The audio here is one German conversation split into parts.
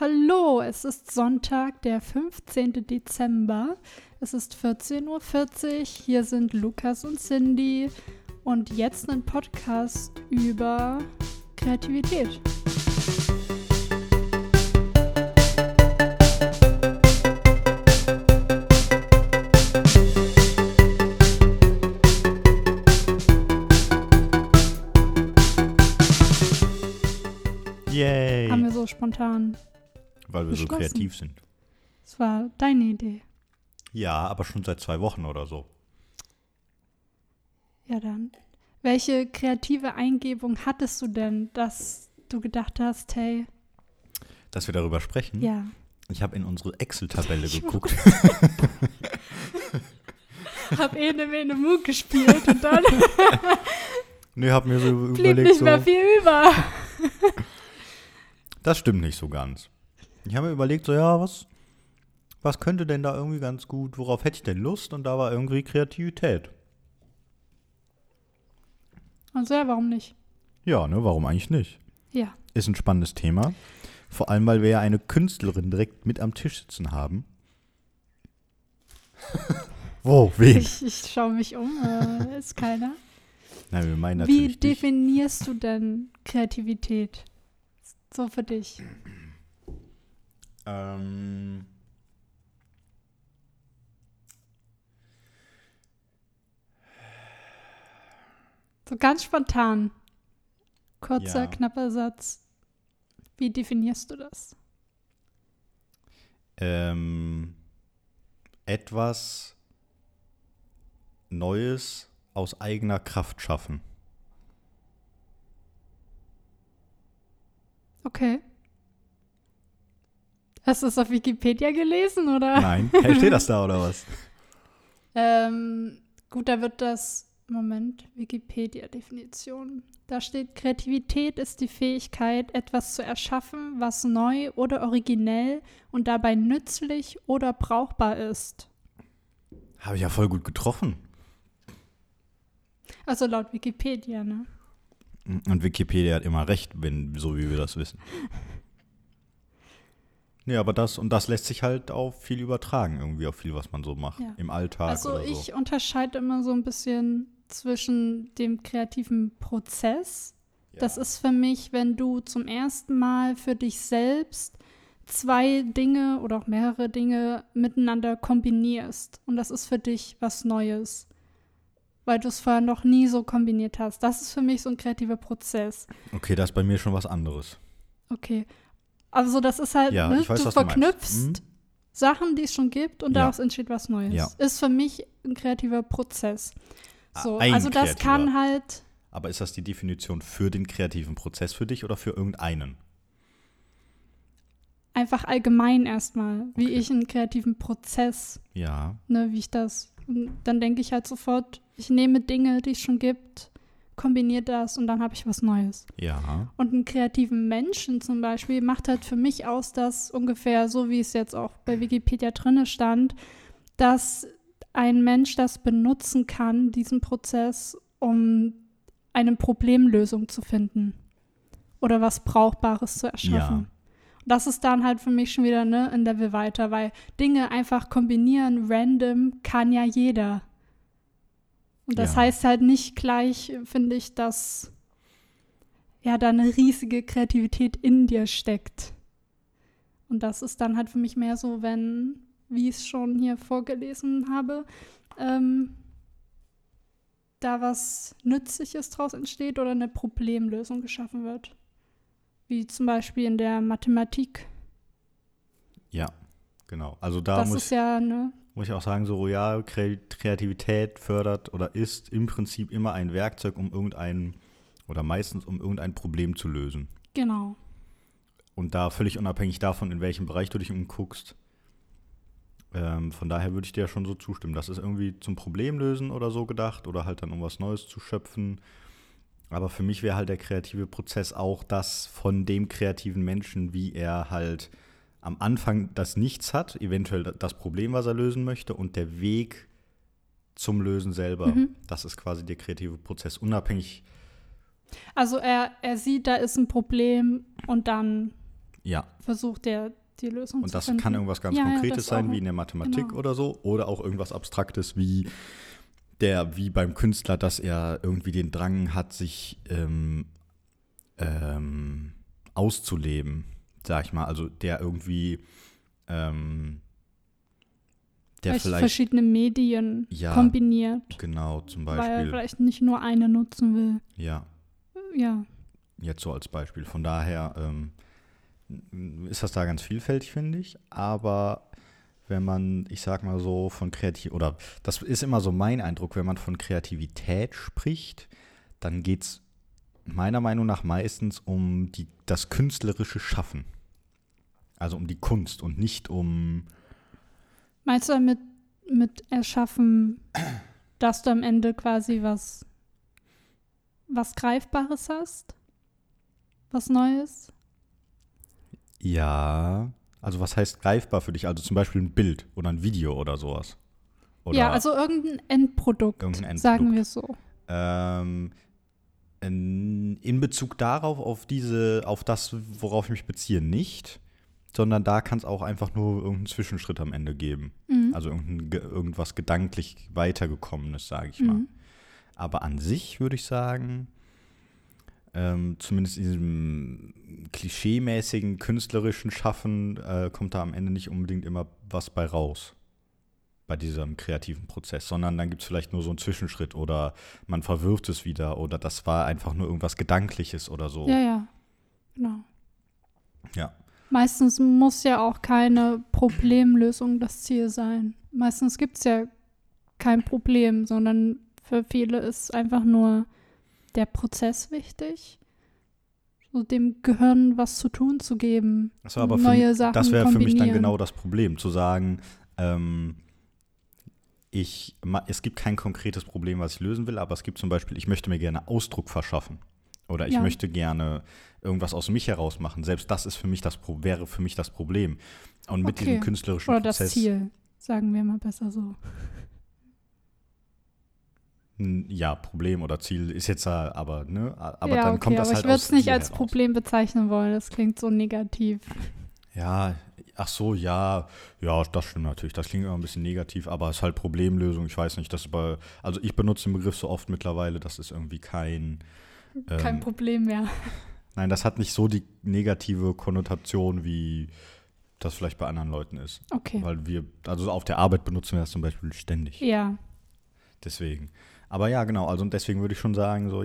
Hallo, es ist Sonntag, der 15. Dezember. Es ist 14:40 Uhr. Hier sind Lukas und Cindy und jetzt ein Podcast über Kreativität. Yay. Haben wir so spontan. Weil wir so kreativ sind. Das war deine Idee. Ja, aber schon seit 2 Wochen oder so. Ja, dann. Welche kreative Eingebung hattest du denn, dass du gedacht hast, hey? Dass wir darüber sprechen? Ja. Ich habe in unsere Excel-Tabelle geguckt. Hab Ene-Mene Mu gespielt und dann hab mir so überlegt. Blieb nicht mehr viel über. Das stimmt nicht so ganz. Ich habe mir überlegt, was könnte denn da irgendwie ganz gut, worauf hätte ich denn Lust? Und da war irgendwie Kreativität. Also ja, warum nicht? Ja, ne, warum eigentlich nicht? Ja. Ist ein spannendes Thema. Vor allem, weil wir ja eine Künstlerin direkt mit am Tisch sitzen haben. Wo, wen? Ich schaue mich um, ist keiner. Nein, wir meinen natürlich nicht. Wie definierst du denn Kreativität? So für dich. So ganz spontan. Kurzer, knapper Satz. Wie definierst du das? Etwas Neues aus eigener Kraft schaffen. Okay. Hast du das auf Wikipedia gelesen, oder? Nein. Steht das da, oder was? Gut, da wird das Wikipedia-Definition. Da steht, Kreativität ist die Fähigkeit, etwas zu erschaffen, was neu oder originell und dabei nützlich oder brauchbar ist. Habe ich ja voll gut getroffen. Also laut Wikipedia, ne? Und Wikipedia hat immer recht, so wie wir das wissen. Ja, aber das lässt sich halt auf viel übertragen, irgendwie auf viel, was man so macht, im Alltag also oder so. Also ich unterscheide immer so ein bisschen zwischen dem kreativen Prozess. Ja. Das ist für mich, wenn du zum ersten Mal für dich selbst 2 Dinge oder auch mehrere Dinge miteinander kombinierst. Und das ist für dich was Neues, weil du es vorher noch nie so kombiniert hast. Das ist für mich so ein kreativer Prozess. Okay, das ist bei mir schon was anderes. Okay. Also das ist halt, ja, ich weiß, du verknüpfst Sachen, die es schon gibt und daraus entsteht was Neues. Ja. Ist für mich ein kreativer Prozess. So, also das kann halt. Aber ist das die Definition für den kreativen Prozess für dich oder für irgendeinen? Einfach allgemein erstmal, wie ich einen kreativen Prozess, wie ich das, dann denke ich halt sofort, ich nehme Dinge, die es schon gibt, kombiniere das und dann habe ich was Neues. Ja. Und einen kreativen Menschen zum Beispiel macht halt für mich aus, dass ungefähr so, wie es jetzt auch bei Wikipedia drin stand, dass ein Mensch das benutzen kann, diesen Prozess, um eine Problemlösung zu finden oder was Brauchbares zu erschaffen. Ja. Das ist dann halt für mich schon wieder ein Level weiter, weil Dinge einfach kombinieren, random, kann ja jeder. Und das heißt halt nicht gleich, finde ich, dass da eine riesige Kreativität in dir steckt. Und das ist dann halt für mich mehr so, wenn, wie ich es schon hier vorgelesen habe, da was Nützliches draus entsteht oder eine Problemlösung geschaffen wird. Wie zum Beispiel in der Mathematik. Ja, genau. Also da das ist ja, muss ich auch sagen, Kreativität fördert oder ist im Prinzip immer ein Werkzeug, um meistens um irgendein Problem zu lösen. Genau. Und da völlig unabhängig davon, in welchem Bereich du dich umguckst. Von daher würde ich dir schon so zustimmen. Das ist irgendwie zum Problemlösen oder so gedacht oder halt dann um was Neues zu schöpfen. Aber für mich wäre halt der kreative Prozess auch das von dem kreativen Menschen, wie er halt am Anfang das Nichts hat, eventuell das Problem, was er lösen möchte, und der Weg zum Lösen selber. Mhm. Das ist quasi der kreative Prozess, unabhängig. Also er sieht, da ist ein Problem und dann Ja. Versucht der die Lösung zu finden. Und das kann irgendwas ganz Konkretes sein, wie in der Mathematik oder so, oder auch irgendwas Abstraktes wie wie beim Künstler, dass er irgendwie den Drang hat, sich auszuleben, sag ich mal. Also der irgendwie der vielleicht verschiedene Medien kombiniert. Genau, zum Beispiel. Weil er vielleicht nicht nur eine nutzen will. Ja. Ja. Jetzt so als Beispiel. Von daher ist das da ganz vielfältig, finde ich. Aber wenn man, ich sag mal so, von kreativ, oder das ist immer so mein Eindruck, wenn man von Kreativität spricht, dann geht es meiner Meinung nach meistens um das künstlerische Schaffen. Also um die Kunst und nicht um… Meinst du damit mit Erschaffen, dass du am Ende quasi was Greifbares hast? Was Neues? Ja, also was heißt greifbar für dich? Also zum Beispiel ein Bild oder ein Video oder sowas. Oder ja, also irgendein Endprodukt, sagen wir es so. In Bezug darauf, auf das, worauf ich mich beziehe, nicht. Sondern da kann es auch einfach nur irgendeinen Zwischenschritt am Ende geben. Mhm. Also irgendwas gedanklich Weitergekommenes, sage ich mal. Aber an sich würde ich sagen, zumindest in diesem klischeemäßigen, künstlerischen Schaffen kommt da am Ende nicht unbedingt immer was bei raus. Bei diesem kreativen Prozess, sondern dann gibt es vielleicht nur so einen Zwischenschritt oder man verwirft es wieder oder das war einfach nur irgendwas Gedankliches oder so. Ja, genau. Ja. Meistens muss ja auch keine Problemlösung das Ziel sein. Meistens gibt es ja kein Problem, sondern für viele ist einfach nur der Prozess wichtig, so dem Gehirn was zu tun zu geben, so, aber neue Sachen zu kombinieren. Das wäre für mich dann genau das Problem, zu sagen, es gibt kein konkretes Problem, was ich lösen will, aber es gibt zum Beispiel, ich möchte mir gerne Ausdruck verschaffen. Oder ich möchte gerne irgendwas aus mich heraus machen. Selbst das ist für mich wäre für mich das Problem. Und mit diesem künstlerischen Prozess. Oder das Ziel, sagen wir mal besser so. Ja, Problem oder Ziel ist jetzt aber, ne? Aber ja, dann kommt das aber halt aus. Ich würde es nicht als Problem bezeichnen wollen, das klingt so negativ. Ja, ach so, ja, das stimmt natürlich. Das klingt immer ein bisschen negativ, aber es ist halt Problemlösung. Ich weiß nicht, also ich benutze den Begriff so oft mittlerweile, das ist irgendwie kein Problem mehr. Nein, das hat nicht so die negative Konnotation, wie das vielleicht bei anderen Leuten ist. Okay. Weil also auf der Arbeit benutzen wir das zum Beispiel ständig. Ja. Deswegen. Aber ja, genau, also und deswegen würde ich schon sagen, so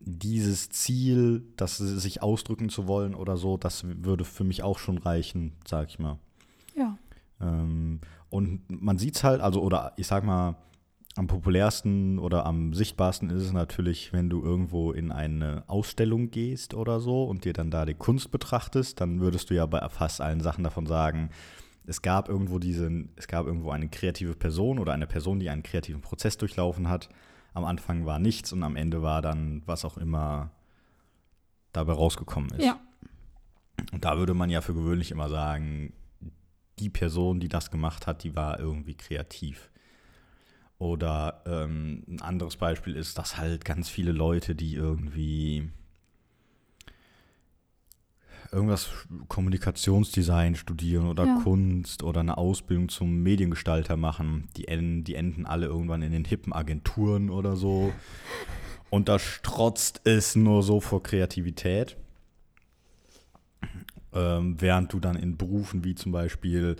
dieses Ziel, das sich ausdrücken zu wollen oder so, das würde für mich auch schon reichen, sag ich mal. Ja. Und man sieht's halt, also oder ich sag mal, am populärsten oder am sichtbarsten ist es natürlich, wenn du irgendwo in eine Ausstellung gehst oder so und dir dann da die Kunst betrachtest, dann würdest du ja bei fast allen Sachen davon sagen, es gab irgendwo eine kreative Person oder eine Person, die einen kreativen Prozess durchlaufen hat. Am Anfang war nichts und am Ende war dann, was auch immer dabei rausgekommen ist. Ja. Und da würde man ja für gewöhnlich immer sagen, die Person, die das gemacht hat, die war irgendwie kreativ. Oder ein anderes Beispiel ist, dass halt ganz viele Leute, die irgendwie irgendwas Kommunikationsdesign studieren oder Kunst oder eine Ausbildung zum Mediengestalter machen, die enden alle irgendwann in den hippen Agenturen oder so. Und da strotzt es nur so vor Kreativität. Während du dann in Berufen wie zum Beispiel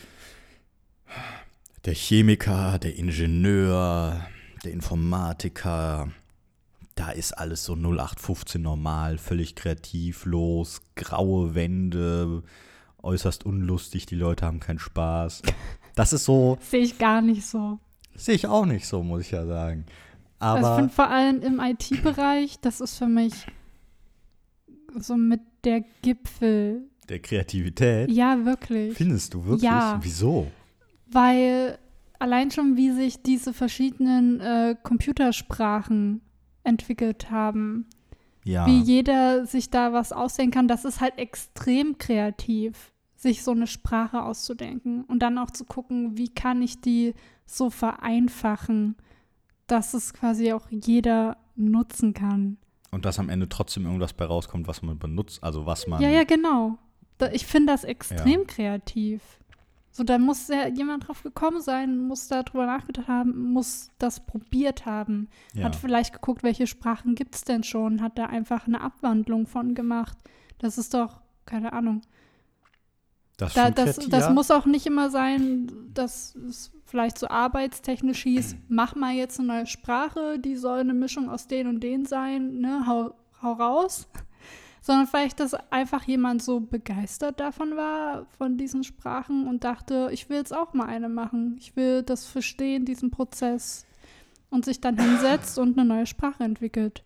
der Chemiker, der Ingenieur, der Informatiker, da ist alles so 0815 normal, völlig kreativlos, graue Wände, äußerst unlustig, die Leute haben keinen Spaß. Das ist so… Sehe ich gar nicht so. Sehe ich auch nicht so, muss ich ja sagen. Aber also ich finde vor allem im IT-Bereich, das ist für mich so mit der Gipfel… Der Kreativität? Ja, wirklich. Findest du wirklich? Ja. Wieso? Weil allein schon, wie sich diese verschiedenen Computersprachen entwickelt haben, wie jeder sich da was ausdenken kann, das ist halt extrem kreativ, sich so eine Sprache auszudenken und dann auch zu gucken, wie kann ich die so vereinfachen, dass es quasi auch jeder nutzen kann. Und dass am Ende trotzdem irgendwas bei rauskommt, was man benutzt, also was man… Ja, genau. Ich finde das extrem kreativ. So, da muss ja jemand drauf gekommen sein, muss darüber nachgedacht haben, muss das probiert haben. Ja. Hat vielleicht geguckt, welche Sprachen gibt es denn schon, hat da einfach eine Abwandlung von gemacht. Das ist doch, keine Ahnung. Das muss auch nicht immer sein, dass es vielleicht so arbeitstechnisch hieß, mach mal jetzt eine neue Sprache, die soll eine Mischung aus den und den sein, ne, hau raus. Sondern vielleicht, dass einfach jemand so begeistert davon war, von diesen Sprachen und dachte, ich will jetzt auch mal eine machen, ich will das verstehen, diesen Prozess, und sich dann hinsetzt und eine neue Sprache entwickelt.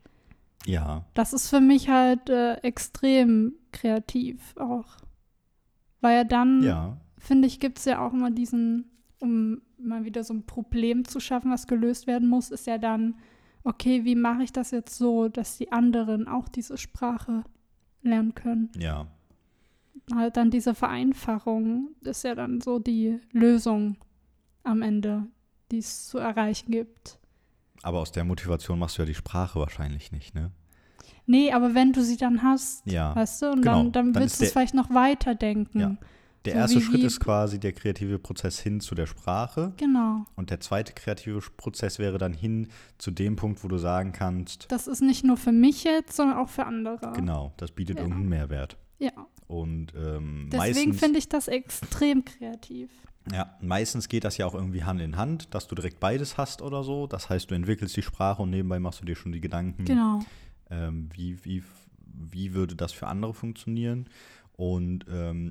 Ja. Das ist für mich halt extrem kreativ auch. Weil ja dann, finde ich, gibt es ja auch immer diesen, um mal wieder so ein Problem zu schaffen, was gelöst werden muss, ist ja dann, okay, wie mache ich das jetzt so, dass die anderen auch diese Sprache lernen können? Ja. Halt dann diese Vereinfachung ist ja dann so die Lösung am Ende, die es zu erreichen gibt. Aber aus der Motivation machst du ja die Sprache wahrscheinlich nicht, ne? Nee, aber wenn du sie dann hast, weißt du, und genau, dann willst du es vielleicht noch weiterdenken. Ja. Der erste Schritt ist quasi der kreative Prozess hin zu der Sprache. Genau. Und der zweite kreative Prozess wäre dann hin zu dem Punkt, wo du sagen kannst, das ist nicht nur für mich jetzt, sondern auch für andere. Genau, das bietet irgendeinen Mehrwert. Ja. Und deswegen finde ich das extrem kreativ. Ja, meistens geht das ja auch irgendwie Hand in Hand, dass du direkt beides hast oder so. Das heißt, du entwickelst die Sprache und nebenbei machst du dir schon die Gedanken. Genau. Wie würde das für andere funktionieren? Und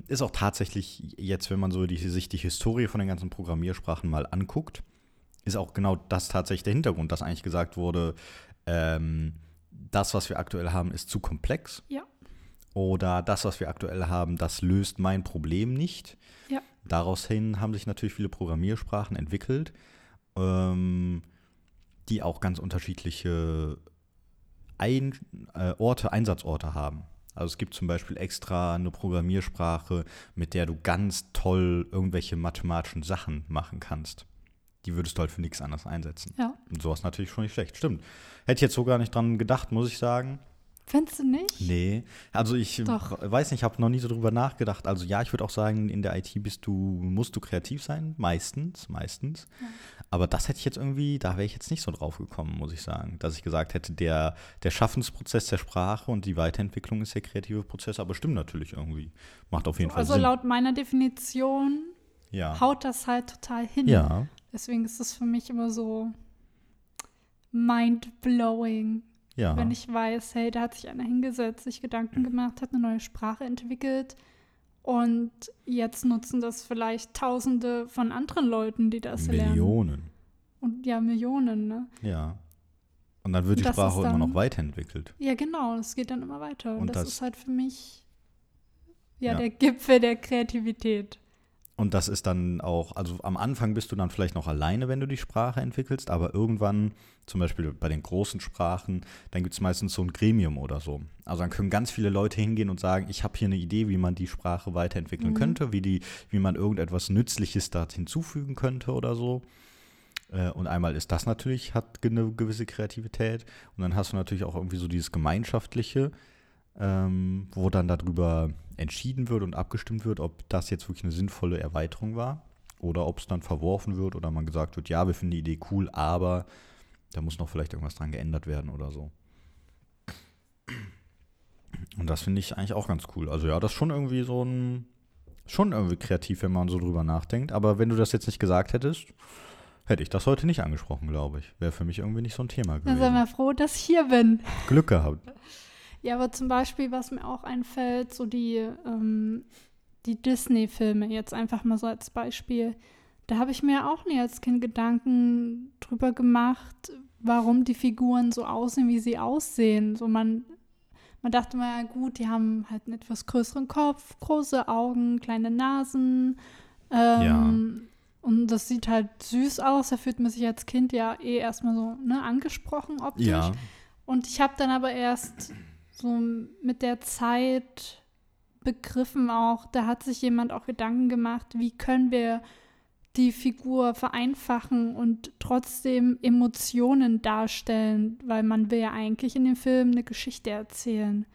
ist auch tatsächlich jetzt, wenn man so sich die Historie von den ganzen Programmiersprachen mal anguckt, ist auch genau das tatsächlich der Hintergrund, dass eigentlich gesagt wurde, das, was wir aktuell haben, ist zu komplex. Ja. Oder das, was wir aktuell haben, das löst mein Problem nicht. Ja. Daraus hin haben sich natürlich viele Programmiersprachen entwickelt, die auch ganz unterschiedliche Einsatzorte haben. Also es gibt zum Beispiel extra eine Programmiersprache, mit der du ganz toll irgendwelche mathematischen Sachen machen kannst. Die würdest du halt für nichts anderes einsetzen. Ja. Und sowas natürlich schon nicht schlecht. Stimmt. Hätte ich jetzt so gar nicht dran gedacht, muss ich sagen. Findest du nicht? Nee. Also ich weiß nicht, ich habe noch nie so drüber nachgedacht. Also ja, ich würde auch sagen, in der IT musst du kreativ sein. Meistens. Ja. Aber das hätte ich jetzt irgendwie, da wäre ich jetzt nicht so drauf gekommen, muss ich sagen. Dass ich gesagt hätte, der Schaffensprozess der Sprache und die Weiterentwicklung ist der kreative Prozess. Aber stimmt natürlich irgendwie. Macht auf jeden Fall Sinn. Also laut meiner Definition haut das halt total hin. Ja. Deswegen ist es für mich immer so mind-blowing. Ja. Wenn ich weiß, hey, da hat sich einer hingesetzt, sich Gedanken gemacht, hat eine neue Sprache entwickelt und jetzt nutzen das vielleicht Tausende von anderen Leuten, die das lernen. Millionen. Und ja, Millionen, ne? Ja. Und dann wird die Sprache immer noch weiterentwickelt. Ja, genau, es geht dann immer weiter. Und das ist halt für mich der Gipfel der Kreativität. Und das ist dann auch, also am Anfang bist du dann vielleicht noch alleine, wenn du die Sprache entwickelst, aber irgendwann, zum Beispiel bei den großen Sprachen, dann gibt es meistens so ein Gremium oder so. Also dann können ganz viele Leute hingehen und sagen, ich habe hier eine Idee, wie man die Sprache weiterentwickeln könnte, wie man irgendetwas Nützliches da hinzufügen könnte oder so. Und einmal ist das natürlich, hat eine gewisse Kreativität. Und dann hast du natürlich auch irgendwie so dieses Gemeinschaftliche, wo dann darüber entschieden wird und abgestimmt wird, ob das jetzt wirklich eine sinnvolle Erweiterung war oder ob es dann verworfen wird oder man gesagt wird, ja, wir finden die Idee cool, aber da muss noch vielleicht irgendwas dran geändert werden oder so. Und das finde ich eigentlich auch ganz cool. Also ja, das ist schon irgendwie kreativ, wenn man so drüber nachdenkt. Aber wenn du das jetzt nicht gesagt hättest, hätte ich das heute nicht angesprochen, glaube ich. Wäre für mich irgendwie nicht so ein Thema gewesen. Dann sind wir froh, dass ich hier bin. Glück gehabt. Ja, aber zum Beispiel, was mir auch einfällt, so die Disney-Filme, jetzt einfach mal so als Beispiel, da habe ich mir auch nie als Kind Gedanken drüber gemacht, warum die Figuren so aussehen, wie sie aussehen. So man dachte mal, ja gut, die haben halt einen etwas größeren Kopf, große Augen, kleine Nasen. Und das sieht halt süß aus, da fühlt man sich als Kind ja eh erstmal so angesprochen optisch. Ja. Und ich habe dann aber erst so mit der Zeit begriffen auch, da hat sich jemand auch Gedanken gemacht, wie können wir die Figur vereinfachen und trotzdem Emotionen darstellen, weil man will ja eigentlich in dem Film eine Geschichte erzählen.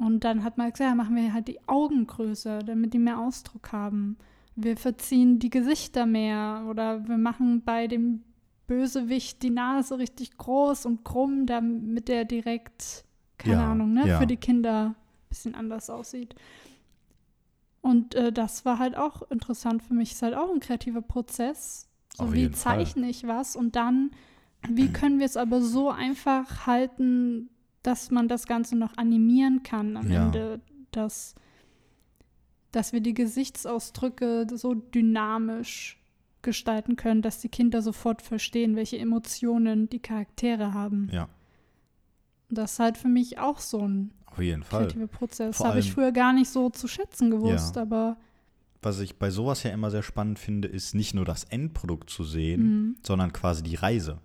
Und dann hat man gesagt, ja, machen wir halt die Augen größer, damit die mehr Ausdruck haben. Wir verziehen die Gesichter mehr oder wir machen bei dem Bösewicht die Nase richtig groß und krumm, damit der direkt, für die Kinder ein bisschen anders aussieht. Und das war halt auch interessant für mich. Ist halt auch ein kreativer Prozess. So wie zeichne ich was und dann, wie können wir es aber so einfach halten, dass man das Ganze noch animieren kann am Ende, dass wir die Gesichtsausdrücke so dynamisch gestalten können, dass die Kinder sofort verstehen, welche Emotionen die Charaktere haben. Ja. Das ist halt für mich auch so ein kreativer Prozess. Das habe ich früher gar nicht so zu schätzen gewusst, aber was ich bei sowas ja immer sehr spannend finde, ist nicht nur das Endprodukt zu sehen, sondern quasi die Reise.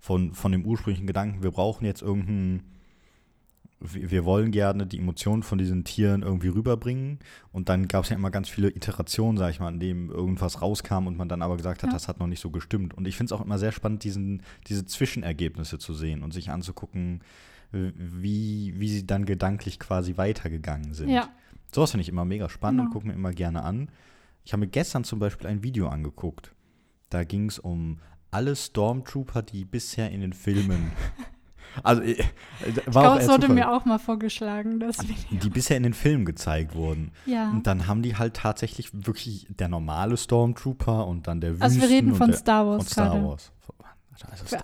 Von dem ursprünglichen Gedanken, wir brauchen jetzt wir wollen gerne die Emotionen von diesen Tieren irgendwie rüberbringen. Und dann gab es ja immer ganz viele Iterationen, sag ich mal, in dem irgendwas rauskam und man dann aber gesagt hat, das hat noch nicht so gestimmt. Und ich finde es auch immer sehr spannend, diese Zwischenergebnisse zu sehen und sich anzugucken, wie sie dann gedanklich quasi weitergegangen sind. Ja. Sowas finde ich immer mega spannend und gucke mir immer gerne an. Ich habe mir gestern zum Beispiel ein Video angeguckt. Da ging es um alle Stormtrooper, die bisher in den Filmen das wurde mir auch mal vorgeschlagen, das Video. Die bisher in den Filmen gezeigt wurden. Ja. Und dann haben die halt tatsächlich wirklich der normale Stormtrooper und dann der Wüsten. Also wir reden von Star Wars gerade.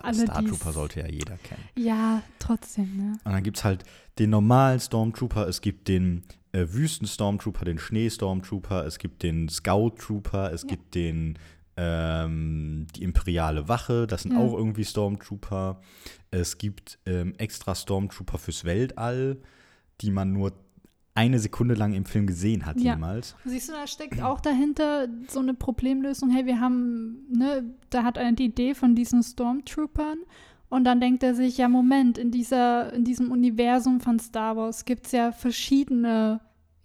Also Star Trooper sollte ja jeder kennen. Ja, trotzdem, ne? Und dann gibt's halt den normalen Stormtrooper, es gibt den Wüsten-Stormtrooper, den Schnee-Stormtrooper, es gibt den Scout-Trooper, es gibt den die imperiale Wache, das sind auch irgendwie Stormtrooper. Es gibt extra Stormtrooper fürs Weltall, die man nur eine Sekunde lang im Film gesehen hat jemals. Siehst du, da steckt auch dahinter so eine Problemlösung. Hey, wir haben, da hat einer die Idee von diesen Stormtroopern und dann denkt er sich, ja Moment, in diesem Universum von Star Wars gibt es ja verschiedene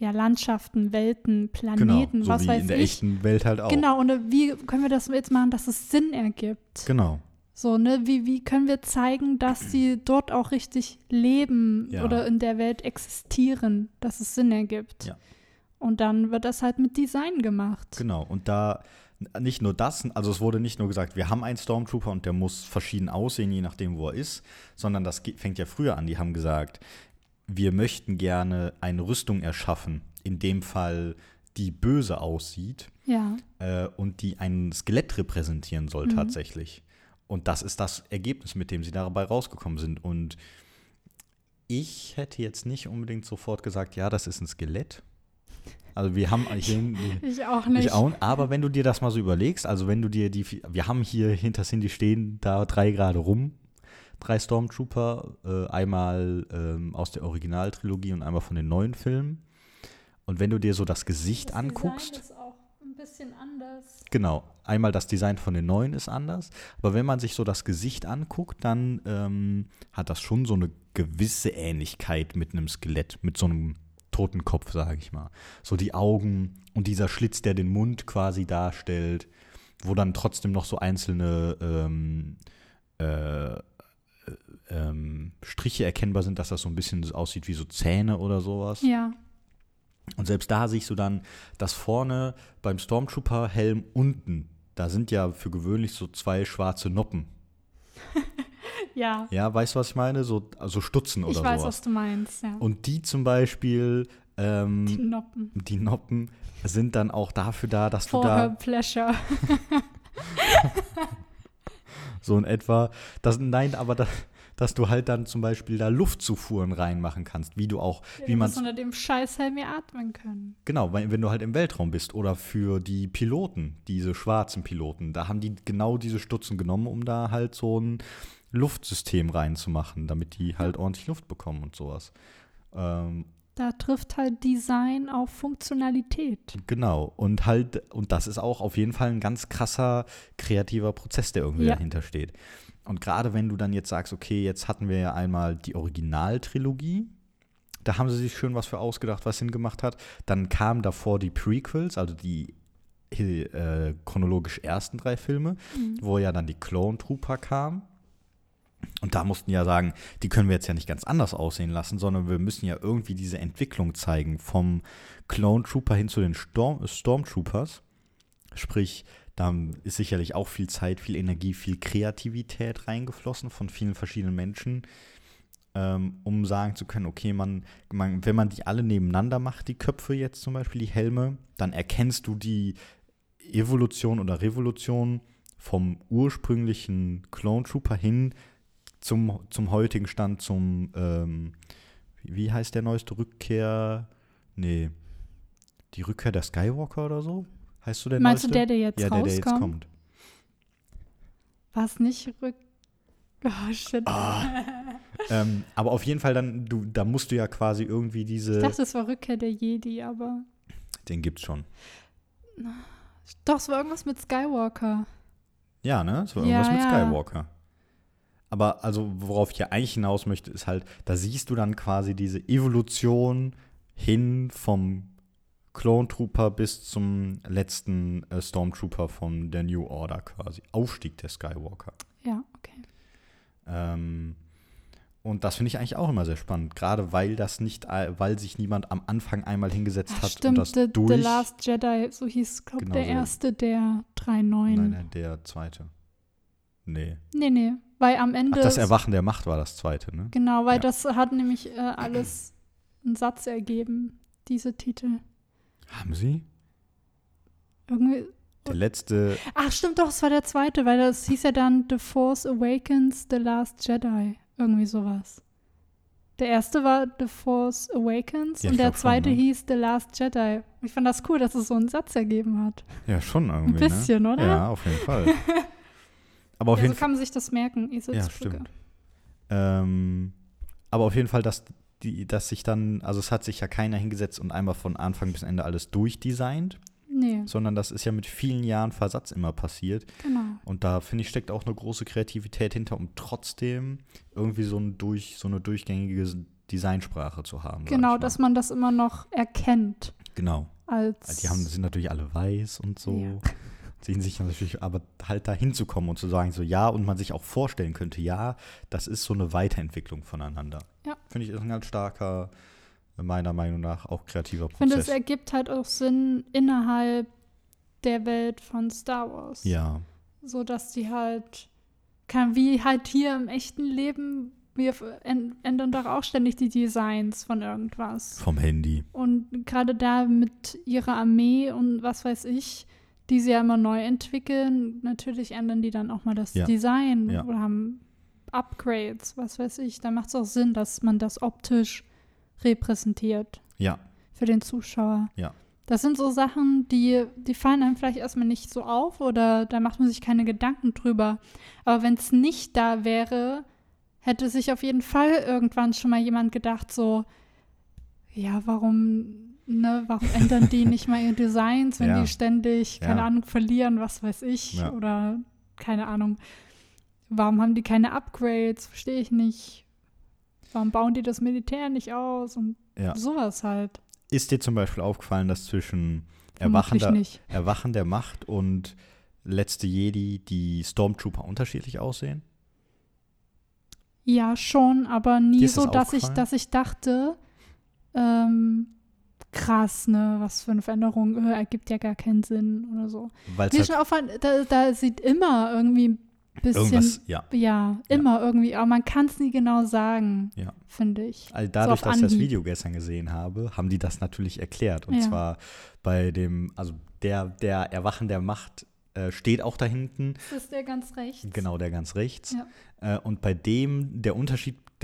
Landschaften, Welten, Planeten, genau, so was wie weiß ich. In der echten Welt halt auch. Genau, und wie können wir das jetzt machen, dass es Sinn ergibt? Genau. So, wie können wir zeigen, dass sie dort auch richtig leben oder in der Welt existieren, dass es Sinn ergibt? Ja. Und dann wird das halt mit Design gemacht. Genau, und da nicht nur das, also es wurde nicht nur gesagt, wir haben einen Stormtrooper und der muss verschieden aussehen, je nachdem, wo er ist, sondern das fängt ja früher an, die haben gesagt, wir möchten gerne eine Rüstung erschaffen, in dem Fall die böse aussieht und die ein Skelett repräsentieren soll tatsächlich. Und das ist das Ergebnis, mit dem sie dabei rausgekommen sind. Und ich hätte jetzt nicht unbedingt sofort gesagt, ja, das ist ein Skelett. Also wir haben ich auch nicht. Aber wenn du dir das mal so überlegst, also wenn du dir wir haben hier hinter Cindy stehen, da 3 gerade rum. 3 Stormtrooper, einmal aus der Originaltrilogie und einmal von den neuen Filmen. Und wenn du dir so das Gesicht anguckst. Das Design ist auch ein bisschen anders. Genau, einmal das Design von den neuen ist anders. Aber wenn man sich so das Gesicht anguckt, dann hat das schon so eine gewisse Ähnlichkeit mit einem Skelett, mit so einem Totenkopf, sage ich mal. So die Augen und dieser Schlitz, der den Mund quasi darstellt, wo dann trotzdem noch so einzelne Striche erkennbar sind, dass das so ein bisschen aussieht wie so Zähne oder sowas. Ja. Und selbst da siehst du dann, dass vorne beim Stormtrooper-Helm unten, da sind ja für gewöhnlich so 2 schwarze Noppen. Ja. Ja, weißt du, was ich meine? So also Stutzen oder sowas. Ich weiß, was du meinst, ja. Und die zum Beispiel die Noppen sind dann auch dafür da, dass du da Pleasure. So in etwa, dass du halt dann zum Beispiel da Luftzufuhren reinmachen kannst, wie du auch, wie man unter dem Scheißhelm hier atmen können. Genau, wenn du halt im Weltraum bist oder für die Piloten, diese schwarzen Piloten, da haben die genau diese Stutzen genommen, um da halt so ein Luftsystem reinzumachen, damit die halt ordentlich Luft bekommen und sowas. Da trifft halt Design auf Funktionalität. Genau. Und das ist auch auf jeden Fall ein ganz krasser kreativer Prozess, der irgendwie dahinter steht. Und gerade wenn du dann jetzt sagst, okay, jetzt hatten wir ja einmal die Originaltrilogie, da haben sie sich schön was für ausgedacht, was Sinn gemacht hat. Dann kamen davor die Prequels, also die chronologisch ersten 3 Filme, wo ja dann die Clone Trooper kamen. Und da mussten ja sagen, die können wir jetzt ja nicht ganz anders aussehen lassen, sondern wir müssen ja irgendwie diese Entwicklung zeigen vom Clone Trooper hin zu den Stormtroopers. Sprich, da ist sicherlich auch viel Zeit, viel Energie, viel Kreativität reingeflossen von vielen verschiedenen Menschen, um sagen zu können, okay, wenn man die alle nebeneinander macht, die Köpfe jetzt zum Beispiel, die Helme, dann erkennst du die Evolution oder Revolution vom ursprünglichen Clone Trooper hin zum heutigen Stand, zum, wie heißt der neueste Rückkehr? Nee, die Rückkehr der Skywalker oder so? Heißt du der meinst neueste? Du der jetzt rauskommt? Ja, der jetzt kommt. War es nicht Oh, shit. Aber auf jeden Fall dann, da musst du ja quasi irgendwie diese Ich dachte, es war Rückkehr der Jedi, aber den gibt's schon. Doch, es war irgendwas mit Skywalker. Ja, ne? Es war irgendwas mit Skywalker. Aber also, worauf ich ja eigentlich hinaus möchte, ist halt, da siehst du dann quasi diese Evolution hin vom Clone Trooper bis zum letzten Stormtrooper von der New Order quasi. Aufstieg der Skywalker. Ja, okay. Und das finde ich eigentlich auch immer sehr spannend, gerade weil sich niemand am Anfang einmal hingesetzt hat. Stimmt, und das The Last Jedi, so hieß, glaube ich, genau der so. Erste der 3.9. Nein, der zweite. Nee. Weil am Ende das Erwachen der Macht war das zweite, ne? Genau, weil das hat nämlich alles einen Satz ergeben, diese Titel. Haben sie? Irgendwie der letzte Ach, stimmt doch, es war der zweite, weil das hieß ja dann The Force Awakens, The Last Jedi, irgendwie sowas. Der erste war The Force Awakens und der zweite hieß The Last Jedi. Ich fand das cool, dass es so einen Satz ergeben hat. Ja, schon irgendwie, ein bisschen, ne? Oder? Ja, auf jeden Fall. Aber so kann man sich das merken, Eselsbrücke. Ja, stimmt. Aber auf jeden Fall, dass sich dann, also es hat sich ja keiner hingesetzt und einmal von Anfang bis Ende alles durchdesignt. Nee. Sondern das ist ja mit vielen Jahren Versatz immer passiert. Genau. Und da, finde ich, steckt auch eine große Kreativität hinter, um trotzdem irgendwie so eine durchgängige Designsprache zu haben. Genau, dass man das immer noch erkennt. Genau. Die sind natürlich alle weiß und so. Ja. Sehen sich natürlich, aber halt da hinzukommen und zu sagen, so ja, und man sich auch vorstellen könnte, ja, das ist so eine Weiterentwicklung voneinander. Ja. Finde ich, ist ein ganz starker, meiner Meinung nach, auch kreativer Prozess. Ich finde, es ergibt halt auch Sinn innerhalb der Welt von Star Wars. Ja. So, dass die halt, wie halt hier im echten Leben, wir ändern doch auch ständig die Designs von irgendwas. Vom Handy. Und gerade da mit ihrer Armee und was weiß ich, die sie ja immer neu entwickeln, natürlich ändern die dann auch mal das Design oder haben Upgrades, was weiß ich. Da macht es auch Sinn, dass man das optisch repräsentiert für den Zuschauer. Ja. Das sind so Sachen, die fallen einem vielleicht erstmal nicht so auf oder da macht man sich keine Gedanken drüber. Aber wenn es nicht da wäre, hätte sich auf jeden Fall irgendwann schon mal jemand gedacht, so, ja, warum ändern die nicht mal ihr Designs, wenn die ständig, keine Ahnung, verlieren, was weiß ich, oder keine Ahnung, warum haben die keine Upgrades, verstehe ich nicht, warum bauen die das Militär nicht aus und sowas halt. Ist dir zum Beispiel aufgefallen, dass zwischen Erwachen der Macht und Letzte Jedi die Stormtrooper unterschiedlich aussehen? Ja, schon, aber nie so, dass ich dachte, krass, ne, was für eine Veränderung, ergibt ja gar keinen Sinn oder so. Mir schon auffallen, da sieht immer irgendwie ein bisschen, irgendwie, aber man kann es nie genau sagen, finde ich. Also dadurch, dass ich das Video gestern gesehen habe, haben die das natürlich erklärt und zwar bei dem, also der Erwachen der Macht steht auch da hinten. Das ist der ganz rechts. Genau, der ganz rechts. Ja. Und bei dem, der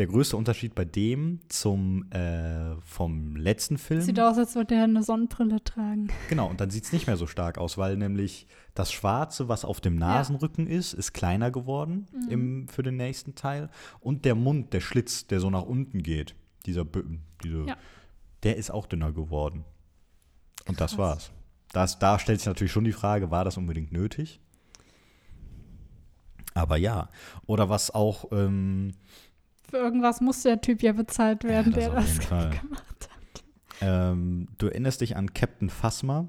größte Unterschied bei dem vom letzten Film. Sieht aus, als würde er eine Sonnenbrille tragen. Genau, und dann sieht es nicht mehr so stark aus, weil nämlich das Schwarze, was auf dem Nasenrücken ist kleiner geworden für den nächsten Teil. Und der Mund, der Schlitz, der so nach unten geht, der ist auch dünner geworden. Und krass. Das war's. Da stellt sich natürlich schon die Frage, war das unbedingt nötig? Aber ja. Oder was auch für irgendwas musste der Typ ja bezahlt werden, der das gemacht hat. Du erinnerst dich an Captain Phasma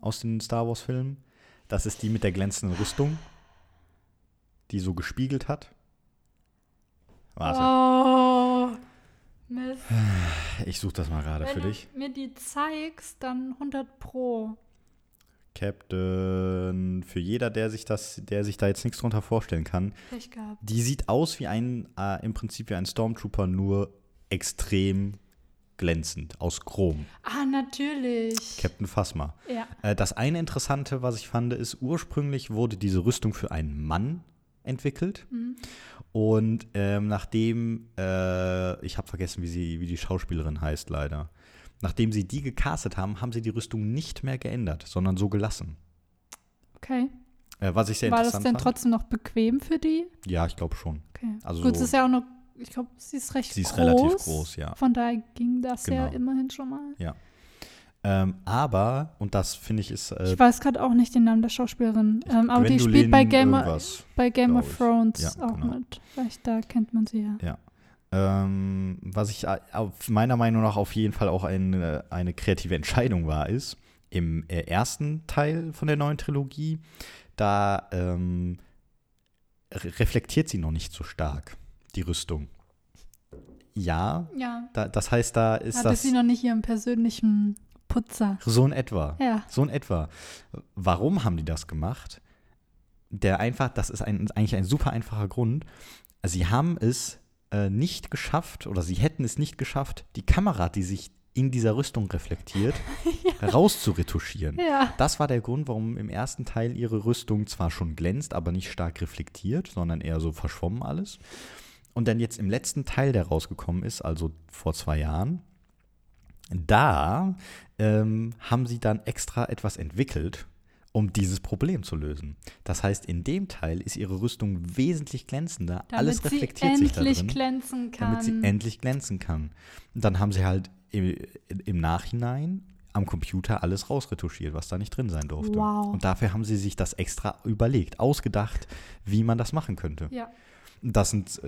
aus den Star Wars-Filmen? Das ist die mit der glänzenden Rüstung. die so gespiegelt hat. Warte. Oh, Mist. Ich suche das mal gerade für dich. Wenn du mir die zeigst, dann 100 Pro. Captain, für jeder, der sich da jetzt nichts drunter vorstellen kann, die sieht aus wie im Prinzip wie ein Stormtrooper, nur extrem glänzend, aus Chrom. Ah, natürlich. Captain Phasma. Ja. Das eine Interessante, was ich fand, ist, ursprünglich wurde diese Rüstung für einen Mann entwickelt. Mhm. Und nachdem, ich habe vergessen, wie die Schauspielerin heißt leider, nachdem sie die gecastet haben, haben sie die Rüstung nicht mehr geändert, sondern so gelassen. Okay. Was ich sehr interessant fand. War das denn trotzdem noch bequem für die? Ja, ich glaube schon. Okay. Also gut, es ist ja auch noch, ich glaube, sie ist recht groß. Sie ist relativ groß, ja. Von daher ging das ja immerhin schon mal. Ja. Aber, und das finde ich ist ich weiß gerade auch nicht den Namen der Schauspielerin, aber die spielt bei Game of Thrones auch mit. Vielleicht da kennt man sie ja. Ja. Was ich meiner Meinung nach auf jeden Fall auch eine kreative Entscheidung war, ist, im ersten Teil von der neuen Trilogie, da reflektiert sie noch nicht so stark, die Rüstung. Ja. Das heißt, da ist das. Hatte sie noch nicht ihren persönlichen Putzer. So in etwa. Ja. So in etwa. Warum haben die das gemacht? Das ist eigentlich ein super einfacher Grund. Sie haben es nicht geschafft, oder sie hätten es nicht geschafft, die Kamera, die sich in dieser Rüstung reflektiert, rauszuretuschieren. Ja. Das war der Grund, warum im ersten Teil ihre Rüstung zwar schon glänzt, aber nicht stark reflektiert, sondern eher so verschwommen alles. Und dann jetzt im letzten Teil, der rausgekommen ist, also vor 2 Jahren, da haben sie dann extra etwas entwickelt, um dieses Problem zu lösen. Das heißt, in dem Teil ist ihre Rüstung wesentlich glänzender. Alles reflektiert sich da drin, damit sie endlich glänzen kann. Und dann haben sie halt im Nachhinein am Computer alles rausretuschiert, was da nicht drin sein durfte. Wow. Und dafür haben sie sich das extra überlegt, ausgedacht, wie man das machen könnte. Ja. Das sind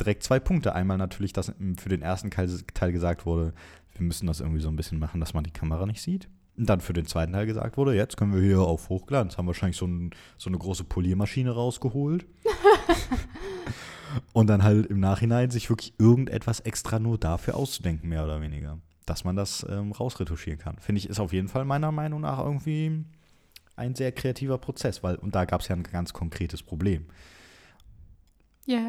direkt 2 Punkte. Einmal natürlich, dass für den ersten Teil gesagt wurde, wir müssen das irgendwie so ein bisschen machen, dass man die Kamera nicht sieht. Und dann für den zweiten Teil gesagt wurde, jetzt können wir hier auf Hochglanz, haben wahrscheinlich so eine große Poliermaschine rausgeholt. Und dann halt im Nachhinein sich wirklich irgendetwas extra nur dafür auszudenken, mehr oder weniger. Dass man das rausretuschieren kann. Finde ich, ist auf jeden Fall meiner Meinung nach irgendwie ein sehr kreativer Prozess. Und da gab es ja ein ganz konkretes Problem,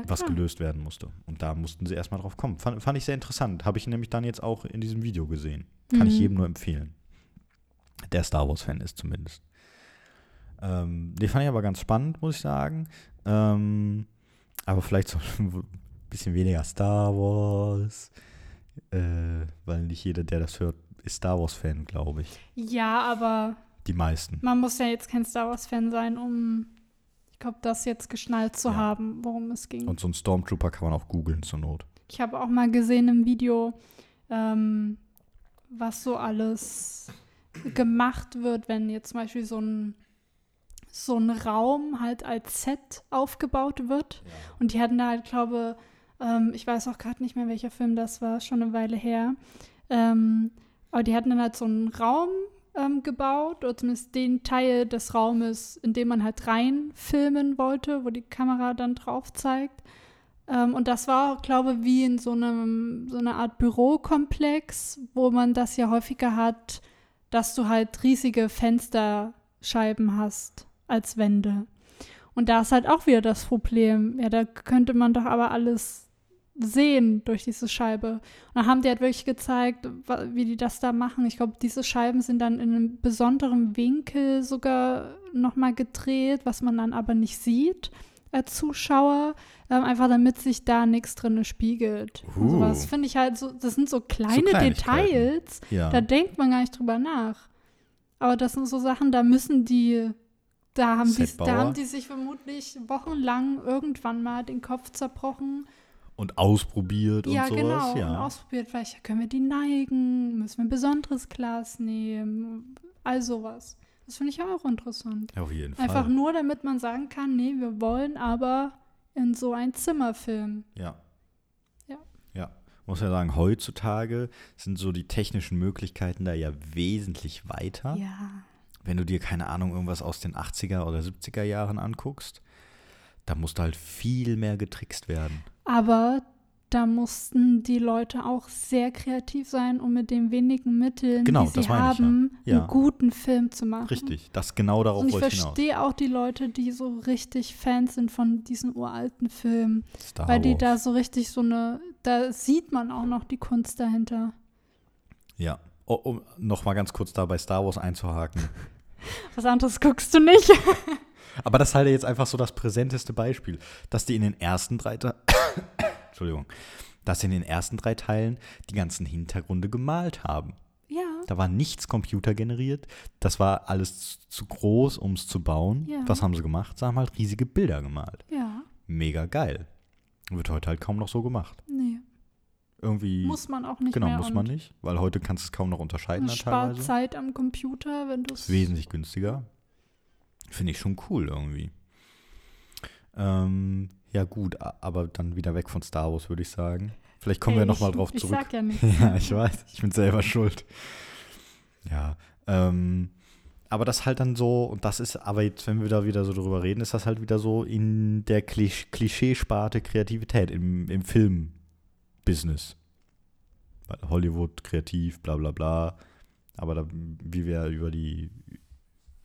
was gelöst werden musste. Und da mussten sie erstmal drauf kommen. Fand ich sehr interessant. Habe ich nämlich dann jetzt auch in diesem Video gesehen. Kann ich jedem nur empfehlen. Der Star Wars-Fan ist zumindest. Den fand ich aber ganz spannend, muss ich sagen. Aber vielleicht so ein bisschen weniger Star Wars. Weil nicht jeder, der das hört, ist Star Wars-Fan, glaube ich. Ja, aber die meisten. Man muss ja jetzt kein Star Wars-Fan sein, um, ich glaube, das jetzt geschnallt zu haben, worum es ging. Und so einen Stormtrooper kann man auch googeln zur Not. Ich habe auch mal gesehen im Video, was so alles gemacht wird, wenn jetzt zum Beispiel so ein Raum halt als Set aufgebaut wird. Ja. Und die hatten da halt, glaube ich weiß auch gerade nicht mehr, welcher Film das war, schon eine Weile her. Aber die hatten dann halt so einen Raum gebaut, oder zumindest den Teil des Raumes, in dem man halt rein filmen wollte, wo die Kamera dann drauf zeigt. Und das war, glaube ich, wie in so einer Art Bürokomplex, wo man das ja häufiger hat, dass du halt riesige Fensterscheiben hast als Wände. Und da ist halt auch wieder das Problem. Ja, da könnte man doch aber alles sehen durch diese Scheibe. Und da haben die halt wirklich gezeigt, wie die das da machen. Ich glaube, diese Scheiben sind dann in einem besonderen Winkel sogar nochmal gedreht, was man dann aber nicht sieht als Zuschauer, einfach damit sich da nichts drin spiegelt. Und sowas finde ich halt so, das sind so kleine Details, da denkt man gar nicht drüber nach. Aber das sind so Sachen, da haben die sich vermutlich wochenlang irgendwann mal den Kopf zerbrochen. Und ausprobiert und sowas. Genau, ja, genau, ausprobiert, vielleicht können wir die neigen, müssen wir ein besonderes Glas nehmen, all sowas. Das finde ich auch interessant. Ja, auf jeden Fall. Einfach nur, damit man sagen kann, nee, wir wollen aber in so ein Zimmer filmen. Ja. Muss ja sagen, heutzutage sind so die technischen Möglichkeiten da ja wesentlich weiter. Ja. Wenn du dir, keine Ahnung, irgendwas aus den 80er- oder 70er-Jahren anguckst, Da musste halt viel mehr getrickst werden. Aber da mussten die Leute auch sehr kreativ sein, um mit den wenigen Mitteln, die sie haben, einen guten Film zu machen. Richtig, das genau darauf wollte ich hinaus. Und ich verstehe auch die Leute, die so richtig Fans sind von diesen uralten Filmen. Star Wars. Die da so richtig da sieht man auch noch die Kunst dahinter. Ja, um noch mal ganz kurz da bei Star Wars einzuhaken. Was anderes guckst du nicht. Aber das ist halt jetzt einfach so das präsenteste Beispiel, dass die in den ersten drei Teilen die ganzen Hintergründe gemalt haben. Ja. Da war nichts computergeneriert. Das war alles zu groß, um es zu bauen. Ja. Was haben sie gemacht? Sie haben halt riesige Bilder gemalt. Ja. Mega geil. Wird heute halt kaum noch so gemacht. Nee. Irgendwie muss man auch nicht mehr. Genau, muss man nicht. Weil heute kannst du es kaum noch unterscheiden. Man spart Zeit am Computer, wenn du es… Wesentlich günstiger. Finde ich schon cool irgendwie. Ja gut, aber dann wieder weg von Star Wars, würde ich sagen. Vielleicht kommen wir noch mal drauf zurück. Ich sag ja nichts. Ja, ich weiß. Ich bin selber schuld. Ja. Aber das halt dann so, und das ist, aber jetzt, wenn wir da wieder so drüber reden, ist das halt wieder so in der Klischeesparte Kreativität im Film-Business. Weil Hollywood, kreativ, bla bla bla. Aber da, wie wir über die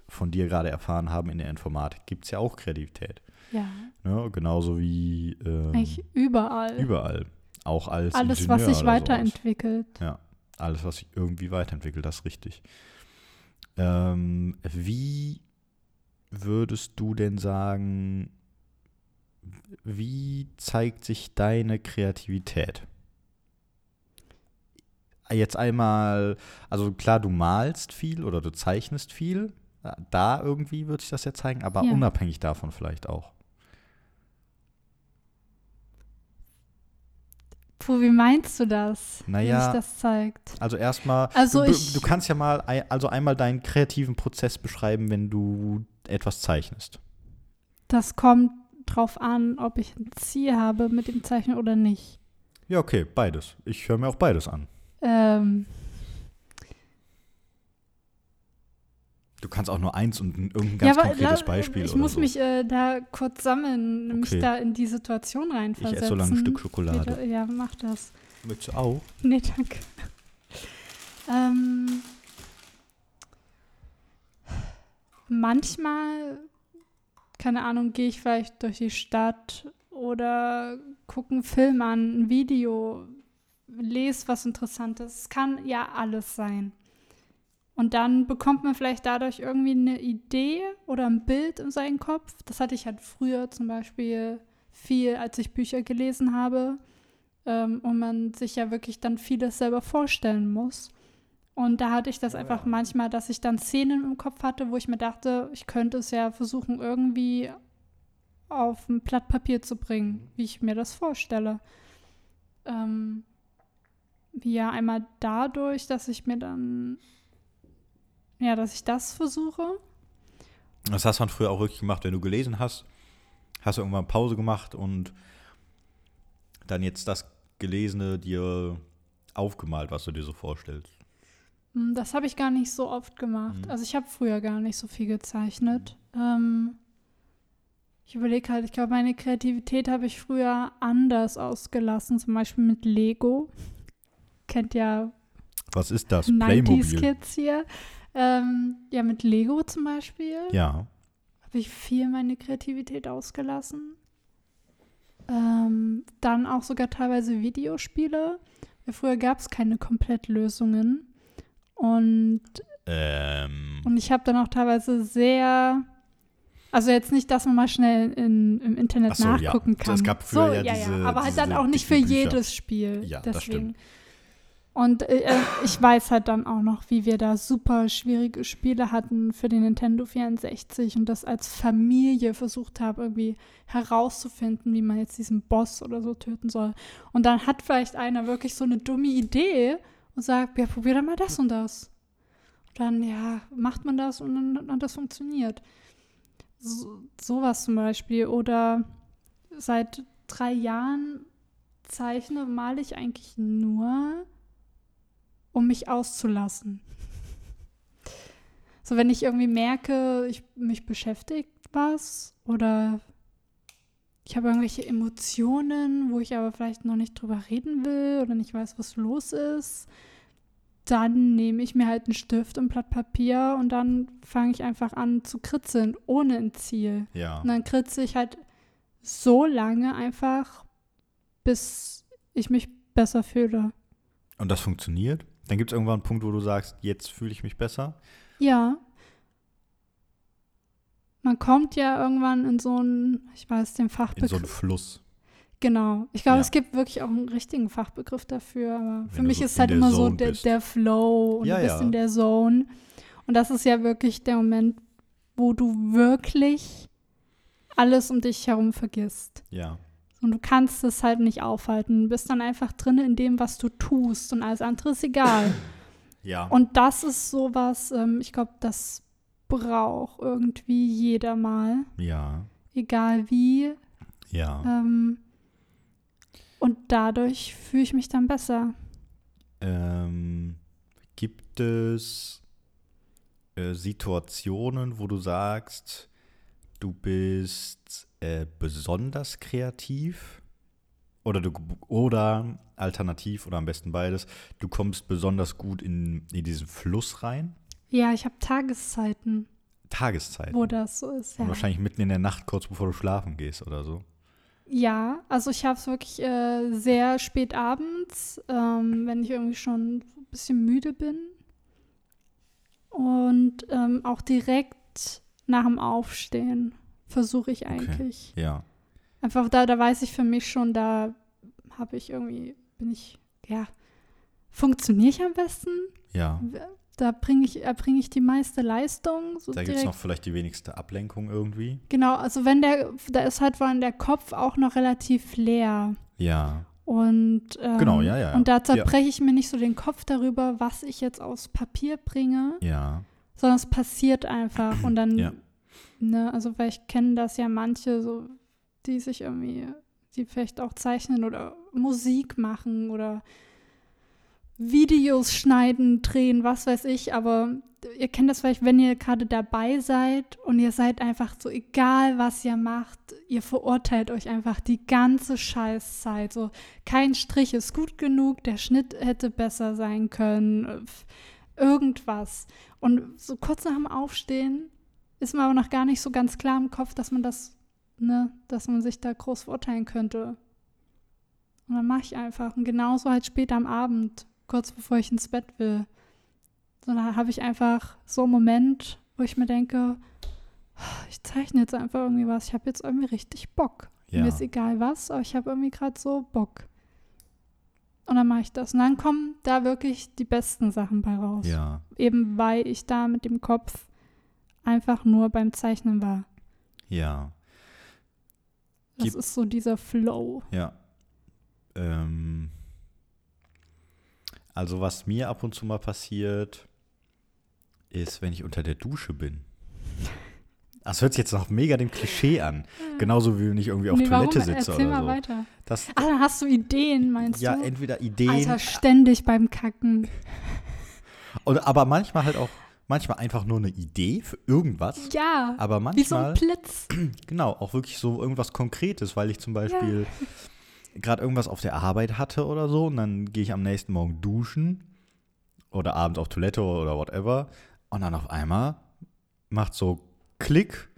von dir gerade erfahren haben, in der Informatik gibt es ja auch Kreativität. Ja. Ne, genauso wie eigentlich überall. Überall. Auch als alles, Ingenieur was sich weiterentwickelt. Sowas. Ja, alles, was sich irgendwie weiterentwickelt, das ist richtig. Wie würdest du denn sagen, wie zeigt sich deine Kreativität? Jetzt einmal, also klar, du malst viel oder du zeichnest viel. Da irgendwie würde ich das ja zeigen, aber unabhängig davon vielleicht auch. Puh, wie meinst du das, wie sich das zeigt? Also erstmal, also du kannst ja mal einmal deinen kreativen Prozess beschreiben, wenn du etwas zeichnest. Das kommt drauf an, ob ich ein Ziel habe mit dem Zeichnen oder nicht. Ja, okay, beides. Ich höre mir auch beides an. Du kannst auch nur eins und irgendein ganz konkretes Beispiel oder so. Ich muss mich da kurz sammeln, mich da in die Situation reinversetzen. Ich esse so lange ein Stück Schokolade. Ja, mach das. Willst du auch? Nee, danke. Manchmal, keine Ahnung, gehe ich vielleicht durch die Stadt oder gucke einen Film an, ein Video, lese was Interessantes. Es kann ja alles sein. Und dann bekommt man vielleicht dadurch irgendwie eine Idee oder ein Bild in seinen Kopf. Das hatte ich halt früher zum Beispiel viel, als ich Bücher gelesen habe. Und man sich ja wirklich dann vieles selber vorstellen muss. Und da hatte ich das einfach manchmal, dass ich dann Szenen im Kopf hatte, wo ich mir dachte, ich könnte es ja versuchen, irgendwie auf ein Blatt Papier zu bringen, wie ich mir das vorstelle. Ja, einmal dadurch, dass ich mir dann… Ja, dass ich das versuche. Das hast du früher auch wirklich gemacht, wenn du gelesen hast. Hast du irgendwann Pause gemacht und dann jetzt das Gelesene dir aufgemalt, was du dir so vorstellst. Das habe ich gar nicht so oft gemacht. Mhm. Also ich habe früher gar nicht so viel gezeichnet. Mhm. Ich überlege halt, ich glaube, meine Kreativität habe ich früher anders ausgelassen. Zum Beispiel mit Lego. Kennt ja… Was ist das? Playmobil. 90s-Kids hier. Ja, mit Lego zum Beispiel. Ja. Habe ich viel meine Kreativität ausgelassen. Dann auch sogar teilweise Videospiele. Ja, früher gab es keine Komplettlösungen. Und ich habe dann auch teilweise sehr… Also jetzt nicht, dass man mal schnell im Internet nachgucken kann. Es gab früher aber halt dann auch nicht für jedes Spiel. Ja, deswegen. Das stimmt. Und ich weiß halt dann auch noch, wie wir da super schwierige Spiele hatten für den Nintendo 64 und das als Familie versucht habe, irgendwie herauszufinden, wie man jetzt diesen Boss oder so töten soll. Und dann hat vielleicht einer wirklich so eine dumme Idee und sagt, ja, probier doch mal das und das. Und dann, ja, macht man das und dann hat das funktioniert. Sowas zum Beispiel. Oder seit 3 Jahren male ich eigentlich nur, um mich auszulassen. So, wenn ich irgendwie merke, mich beschäftigt was oder Ich habe irgendwelche Emotionen, wo ich aber vielleicht noch nicht drüber reden will oder nicht weiß, was los ist. Dann nehme ich mir halt einen Stift und ein Blatt Papier und dann fange ich einfach an zu kritzeln, ohne ein Ziel. Ja. Und dann kritzel ich halt so lange einfach, bis ich mich besser fühle. Und das funktioniert? Dann gibt es irgendwann einen Punkt, wo du sagst, jetzt fühle ich mich besser? Ja. Man kommt ja irgendwann in so einen, ich weiß, den Fachbegriff. In so einen Fluss. Genau. Ich glaube, ja. Es gibt wirklich auch einen richtigen Fachbegriff dafür. Aber für mich so ist halt immer Zone so der Flow und ja, du bist in der Zone. Und das ist ja wirklich der Moment, wo du wirklich alles um dich herum vergisst. Ja. Und du kannst es halt nicht aufhalten. Du bist dann einfach drin in dem, was du tust. Und alles andere ist egal. Ja. Und das ist sowas, ich glaube, das braucht irgendwie jeder mal. Ja. Egal wie. Ja. Und dadurch fühle ich mich dann besser. Gibt es Situationen, wo du sagst, du bist besonders kreativ oder alternativ oder am besten beides, du kommst besonders gut in diesen Fluss rein? Ja, ich habe Tageszeiten. Wo das so ist, ja. Und wahrscheinlich mitten in der Nacht, kurz bevor du schlafen gehst oder so. Ja, also ich habe es wirklich sehr spät abends, wenn ich irgendwie schon ein bisschen müde bin. Und auch direkt nach dem Aufstehen versuche ich eigentlich. Okay, ja. Einfach da weiß ich für mich schon, da habe ich irgendwie, funktioniere ich am besten? Ja. Da bringe ich die meiste Leistung. So da gibt es noch vielleicht die wenigste Ablenkung irgendwie. Genau, also da ist halt vor allem der Kopf auch noch relativ leer. Ja. Und, genau, ja. Und da zerbreche ich mir nicht so den Kopf darüber, was ich jetzt aufs Papier bringe. Ja. Sondern es passiert einfach. Und dann, also weil ich kenne das ja manche, so, die sich irgendwie, die vielleicht auch zeichnen oder Musik machen oder Videos schneiden, drehen, was weiß ich, aber ihr kennt das vielleicht, wenn ihr gerade dabei seid und ihr seid einfach so, egal was ihr macht, ihr verurteilt euch einfach die ganze Scheißzeit. So, kein Strich ist gut genug, der Schnitt hätte besser sein können, irgendwas. Und so kurz nach dem Aufstehen ist man aber noch gar nicht so ganz klar im Kopf, dass man das, dass man sich da groß verurteilen könnte. Und dann mache ich einfach. Und genauso halt später am Abend, kurz bevor ich ins Bett will. So, da habe ich einfach so einen Moment, wo ich mir denke, ich zeichne jetzt einfach irgendwie was. Ich habe jetzt irgendwie richtig Bock. Ja. Mir ist egal was, aber ich habe irgendwie gerade so Bock. Und dann mache ich das. Und dann kommen da wirklich die besten Sachen bei raus. Ja. Eben weil ich da mit dem Kopf einfach nur beim Zeichnen war. Ja. Das ist so dieser Flow. Ja. Also was mir ab und zu mal passiert, ist, wenn ich unter der Dusche bin. Das hört sich jetzt noch mega dem Klischee an. Genauso wie wenn ich irgendwie auf Toilette sitze. Erzähl oder mal so. Weiter. Dann hast du Ideen, meinst du? Ja, entweder Ideen. Alter, ständig beim Kacken. Aber manchmal halt auch, manchmal einfach nur eine Idee für irgendwas. Ja, aber manchmal, wie so ein Blitz. Genau, auch wirklich so irgendwas Konkretes, weil ich zum Beispiel gerade irgendwas auf der Arbeit hatte oder so und dann gehe ich am nächsten Morgen duschen oder abends auf Toilette oder whatever und dann auf einmal macht so Klick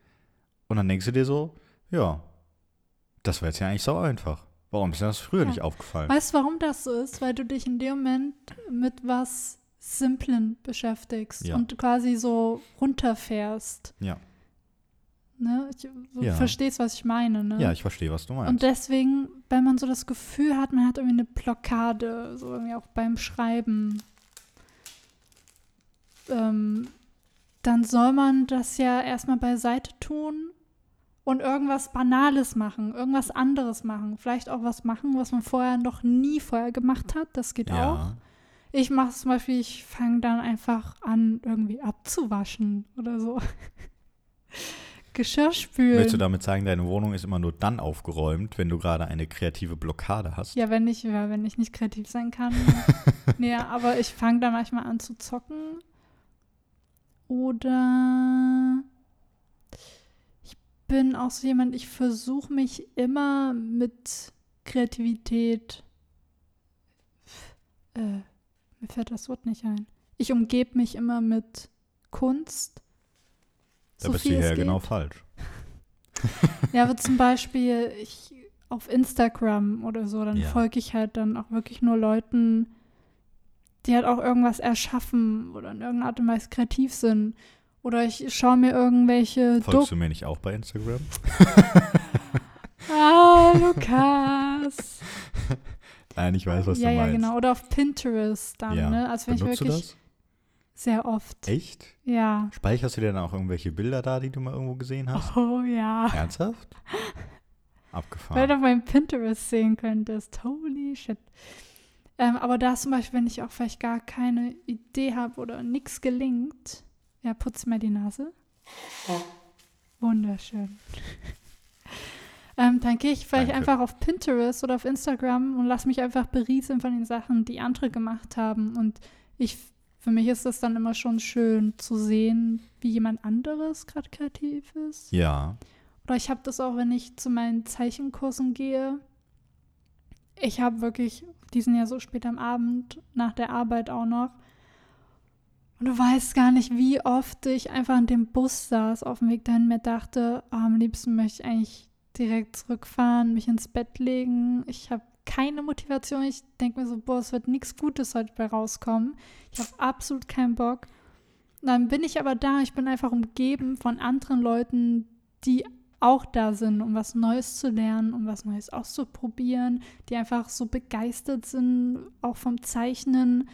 und dann denkst du dir so, ja, das wäre jetzt ja eigentlich so einfach. Warum ist dir das früher nicht aufgefallen? Weißt du, warum das so ist? Weil du dich in dem Moment mit was Simplen beschäftigst und quasi so runterfährst. Ja. Du verstehst, was ich meine. Ne? Ja, ich verstehe, was du meinst. Und deswegen, wenn man so das Gefühl hat, man hat irgendwie eine Blockade, so irgendwie auch beim Schreiben, dann soll man das ja erstmal beiseite tun und irgendwas Banales machen, irgendwas anderes machen. Vielleicht auch was machen, was man vorher noch nie vorher gemacht hat. Das geht auch. Ich mache zum Beispiel, ich fange dann einfach an, irgendwie abzuwaschen oder so. Geschirr spülen. Willst du damit sagen, deine Wohnung ist immer nur dann aufgeräumt, wenn du gerade eine kreative Blockade hast? Ja, wenn ich nicht kreativ sein kann. Nee, aber ich fange da manchmal an zu zocken. Oder ich bin auch so jemand, ich versuche mich immer mit Kreativität, mir fällt das Wort nicht ein. Ich umgebe mich immer mit Kunst. Da so bist du ja genau falsch. Ja, aber zum Beispiel auf Instagram oder so, dann folge ich halt dann auch wirklich nur Leuten, die halt auch irgendwas erschaffen oder in irgendeiner Art und Weise kreativ sind. Oder ich schaue mir irgendwelche Folgst du mir nicht auch bei Instagram? Ah, Lukas. Nein, ich weiß, was du meinst. Ja, genau. Oder auf Pinterest dann, ne? Also wenn benutzt ich wirklich du das? Sehr oft. Echt? Ja. Speicherst du dir dann auch irgendwelche Bilder da, die du mal irgendwo gesehen hast? Oh, ja. Ernsthaft? Abgefahren. Weil du auf meinem Pinterest sehen könntest. Holy shit. Aber da zum Beispiel, wenn ich auch vielleicht gar keine Idee habe oder nichts gelingt, ja, putz mir die Nase. Wunderschön. Dann gehe ich vielleicht einfach auf Pinterest oder auf Instagram und lass mich einfach berieseln von den Sachen, die andere gemacht haben. Und für mich ist das dann immer schon schön zu sehen, wie jemand anderes gerade kreativ ist. Ja. Oder ich habe das auch, wenn ich zu meinen Zeichenkursen gehe. Ich habe wirklich, die sind ja so spät am Abend, nach der Arbeit auch noch. Und du weißt gar nicht, wie oft ich einfach in dem Bus saß auf dem Weg dahin und mir dachte, oh, am liebsten möchte ich eigentlich direkt zurückfahren, mich ins Bett legen. Ich habe keine Motivation. Ich denke mir so, boah, es wird nichts Gutes heute bei rauskommen. Ich habe absolut keinen Bock. Und dann bin ich aber da. Ich bin einfach umgeben von anderen Leuten, die auch da sind, um was Neues zu lernen, um was Neues auszuprobieren, die einfach so begeistert sind, auch vom Zeichnen,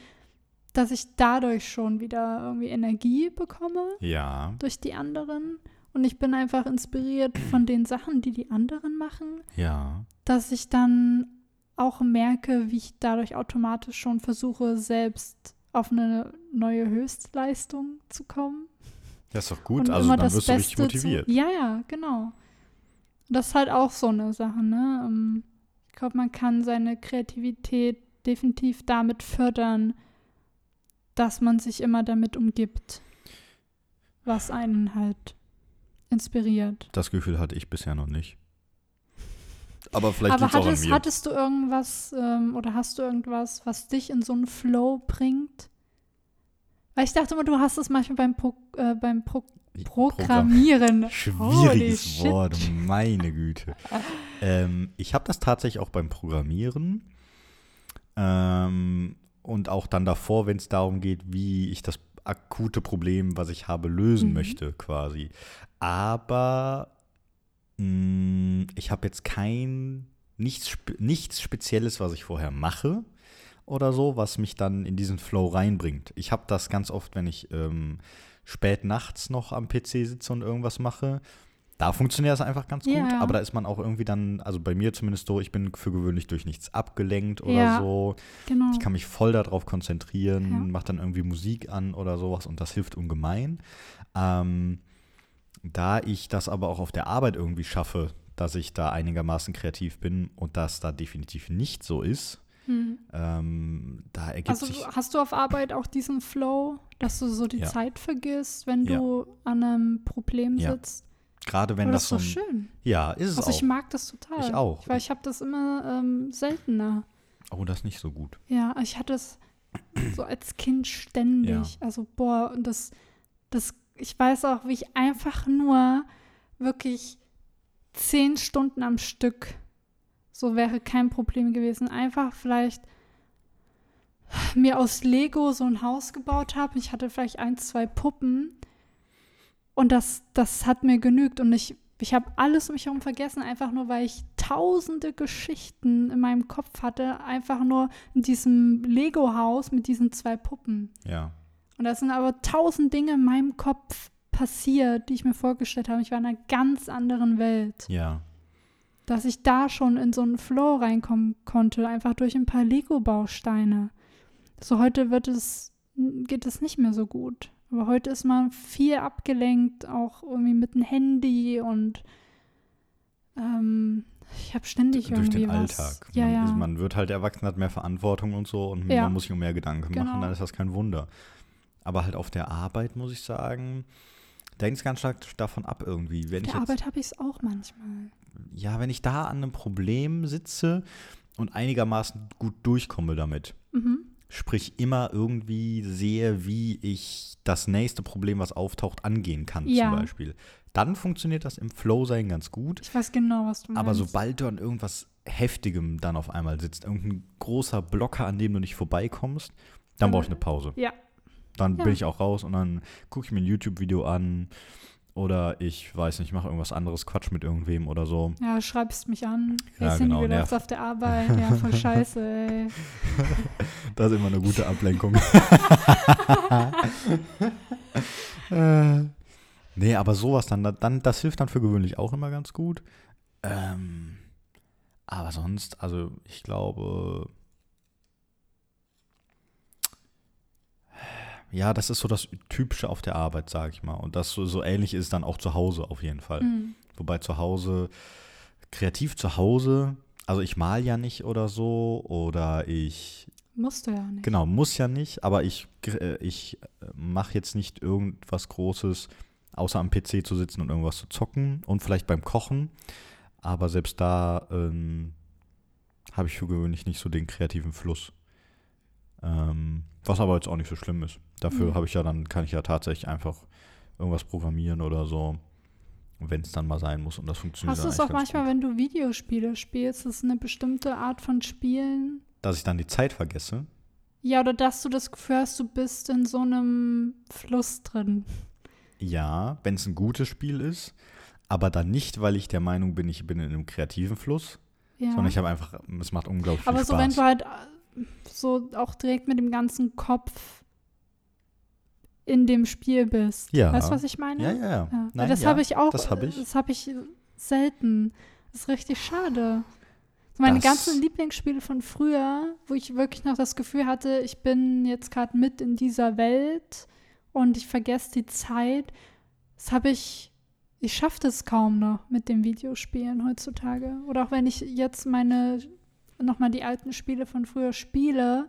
dass ich dadurch schon wieder irgendwie Energie bekomme. Ja. Durch die anderen. Und ich bin einfach inspiriert von den Sachen, die die anderen machen. Ja. Dass ich dann auch merke, wie ich dadurch automatisch schon versuche, selbst auf eine neue Höchstleistung zu kommen. Das ist doch gut, und also dann wirst du richtig motiviert. Ja, genau. Das ist halt auch so eine Sache, ne? Ich glaube, man kann seine Kreativität definitiv damit fördern, dass man sich immer damit umgibt, was einen halt inspiriert. Das Gefühl hatte ich bisher noch nicht. Aber vielleicht liegt es auch an mir. Hattest du irgendwas oder hast du irgendwas, was dich in so einen Flow bringt? Weil ich dachte immer, du hast es manchmal beim Programmieren. Schwieriges Wort, meine Güte. Ich habe das tatsächlich auch beim Programmieren. Und auch dann davor, wenn es darum geht, wie ich das akute Problem, was ich habe, lösen möchte quasi. Aber ich habe jetzt nichts Spezielles, was ich vorher mache oder so, was mich dann in diesen Flow reinbringt. Ich habe das ganz oft, wenn ich spät nachts noch am PC sitze und irgendwas mache. Da funktioniert das einfach ganz gut, aber da ist man auch irgendwie dann, also bei mir zumindest so, ich bin für gewöhnlich durch nichts abgelenkt oder so. Genau. Ich kann mich voll darauf konzentrieren, mache dann irgendwie Musik an oder sowas und das hilft ungemein. Da ich das aber auch auf der Arbeit irgendwie schaffe, dass ich da einigermaßen kreativ bin und das da definitiv nicht so ist, da ergibt sich. Also hast du auf Arbeit auch diesen Flow, dass du so die Zeit vergisst, wenn du an einem Problem sitzt? Gerade wenn das so ist so schön. Ja, ist es auch. Also ich mag das total. Ich auch. Weil ich habe das immer seltener. Oh, das ist nicht so gut. Ja, ich hatte es so als Kind ständig. Ja. Also boah, und das, ich weiß auch, wie ich einfach nur wirklich 10 Stunden am Stück, so wäre kein Problem gewesen, einfach vielleicht mir aus Lego so ein Haus gebaut habe. Ich hatte vielleicht 1, 2 Puppen. Und das hat mir genügt. Und ich habe alles um mich herum vergessen, einfach nur, weil ich tausende Geschichten in meinem Kopf hatte, einfach nur in diesem Lego-Haus mit diesen 2 Puppen. Ja. Und da sind aber 1000 Dinge in meinem Kopf passiert, die ich mir vorgestellt habe. Ich war in einer ganz anderen Welt. Ja. Dass ich da schon in so einen Flow reinkommen konnte, einfach durch ein paar Lego-Bausteine. So heute geht es nicht mehr so gut. Aber heute ist man viel abgelenkt, auch irgendwie mit dem Handy und ich habe ständig irgendwie durch den Alltag. Man wird halt erwachsen, hat mehr Verantwortung und so und man muss sich um mehr Gedanken machen, dann ist das kein Wunder. Aber halt auf der Arbeit, muss ich sagen, Da hängt es ganz stark davon ab irgendwie. Wenn ich der Arbeit habe ich es auch manchmal. Ja, wenn ich da an einem Problem sitze und einigermaßen gut durchkomme damit, sprich immer irgendwie sehe, wie ich das nächste Problem, was auftaucht, angehen kann zum Beispiel, dann funktioniert das im Flow-Sein ganz gut. Ich weiß genau, was du meinst. Aber sobald du an irgendwas Heftigem dann auf einmal sitzt, irgendein großer Blocker, an dem du nicht vorbeikommst, dann brauche ich eine Pause. Ja. Dann bin ich auch raus und dann gucke ich mir ein YouTube-Video an oder ich weiß nicht, mache irgendwas anderes, quatsch mit irgendwem oder so. Ja, schreibst mich an. Ja, genau. Du auf der Arbeit. Ja, voll scheiße, ey. Das ist immer eine gute Ablenkung. Nee, aber sowas dann, das hilft dann für gewöhnlich auch immer ganz gut. Aber sonst, also ich glaube, ja, das ist so das Typische auf der Arbeit, sag ich mal. Und das so ähnlich ist dann auch zu Hause auf jeden Fall. Mhm. Wobei zu Hause, kreativ zu Hause, also ich mal ja nicht oder so oder ich… Musst du ja nicht. Genau, muss ja nicht, aber ich mache jetzt nicht irgendwas Großes, außer am PC zu sitzen und irgendwas zu zocken und vielleicht beim Kochen. Aber selbst da habe ich für gewöhnlich nicht so den kreativen Fluss. Was aber jetzt auch nicht so schlimm ist. Dafür kann ich ja tatsächlich einfach irgendwas programmieren oder so, wenn es dann mal sein muss. Und das funktioniert dann eigentlich ganz gut. Hast du es auch manchmal, wenn du Videospiele spielst, ist eine bestimmte Art von Spielen? Dass ich dann die Zeit vergesse? Ja, oder dass du das Gefühl hast, du bist in so einem Fluss drin. Ja, wenn es ein gutes Spiel ist. Aber dann nicht, weil ich der Meinung bin, ich bin in einem kreativen Fluss, sondern ich habe einfach, es macht unglaublich viel Spaß. Aber so, wenn du halt so auch direkt mit dem ganzen Kopf in dem Spiel bist. Ja. Weißt du, was ich meine? Ja. Nein, das habe ich auch, das habe ich selten. Das ist richtig schade. So meine ganzen Lieblingsspiele von früher, wo ich wirklich noch das Gefühl hatte, ich bin jetzt gerade mit in dieser Welt und ich vergesse die Zeit, das habe ich schaffe das kaum noch mit dem Videospielen heutzutage. Oder auch wenn ich jetzt nochmal die alten Spiele von früher spiele,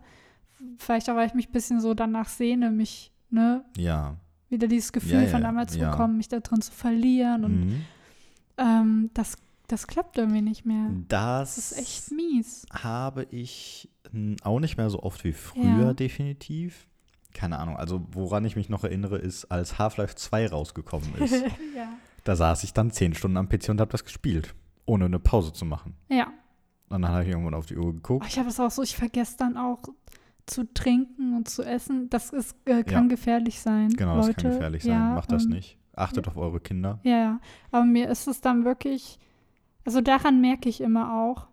vielleicht auch, weil ich mich ein bisschen so danach sehne, mich, wieder dieses Gefühl von damals zu bekommen, mich da drin zu verlieren. Und das klappt irgendwie nicht mehr. Das ist echt mies. Habe ich auch nicht mehr so oft wie früher, definitiv. Keine Ahnung, also woran ich mich noch erinnere, ist, als Half-Life 2 rausgekommen ist. Da saß ich dann 10 Stunden am PC und habe das gespielt, ohne eine Pause zu machen. Ja. Und dann habe ich irgendwann auf die Uhr geguckt. Ich habe es auch so, ich vergesse dann auch zu trinken und zu essen. Das ist, kann gefährlich sein, genau, Leute. Das kann gefährlich sein. Ja, macht das nicht. Achtet auf eure Kinder. Ja, aber mir ist es dann wirklich, also daran merke ich immer auch,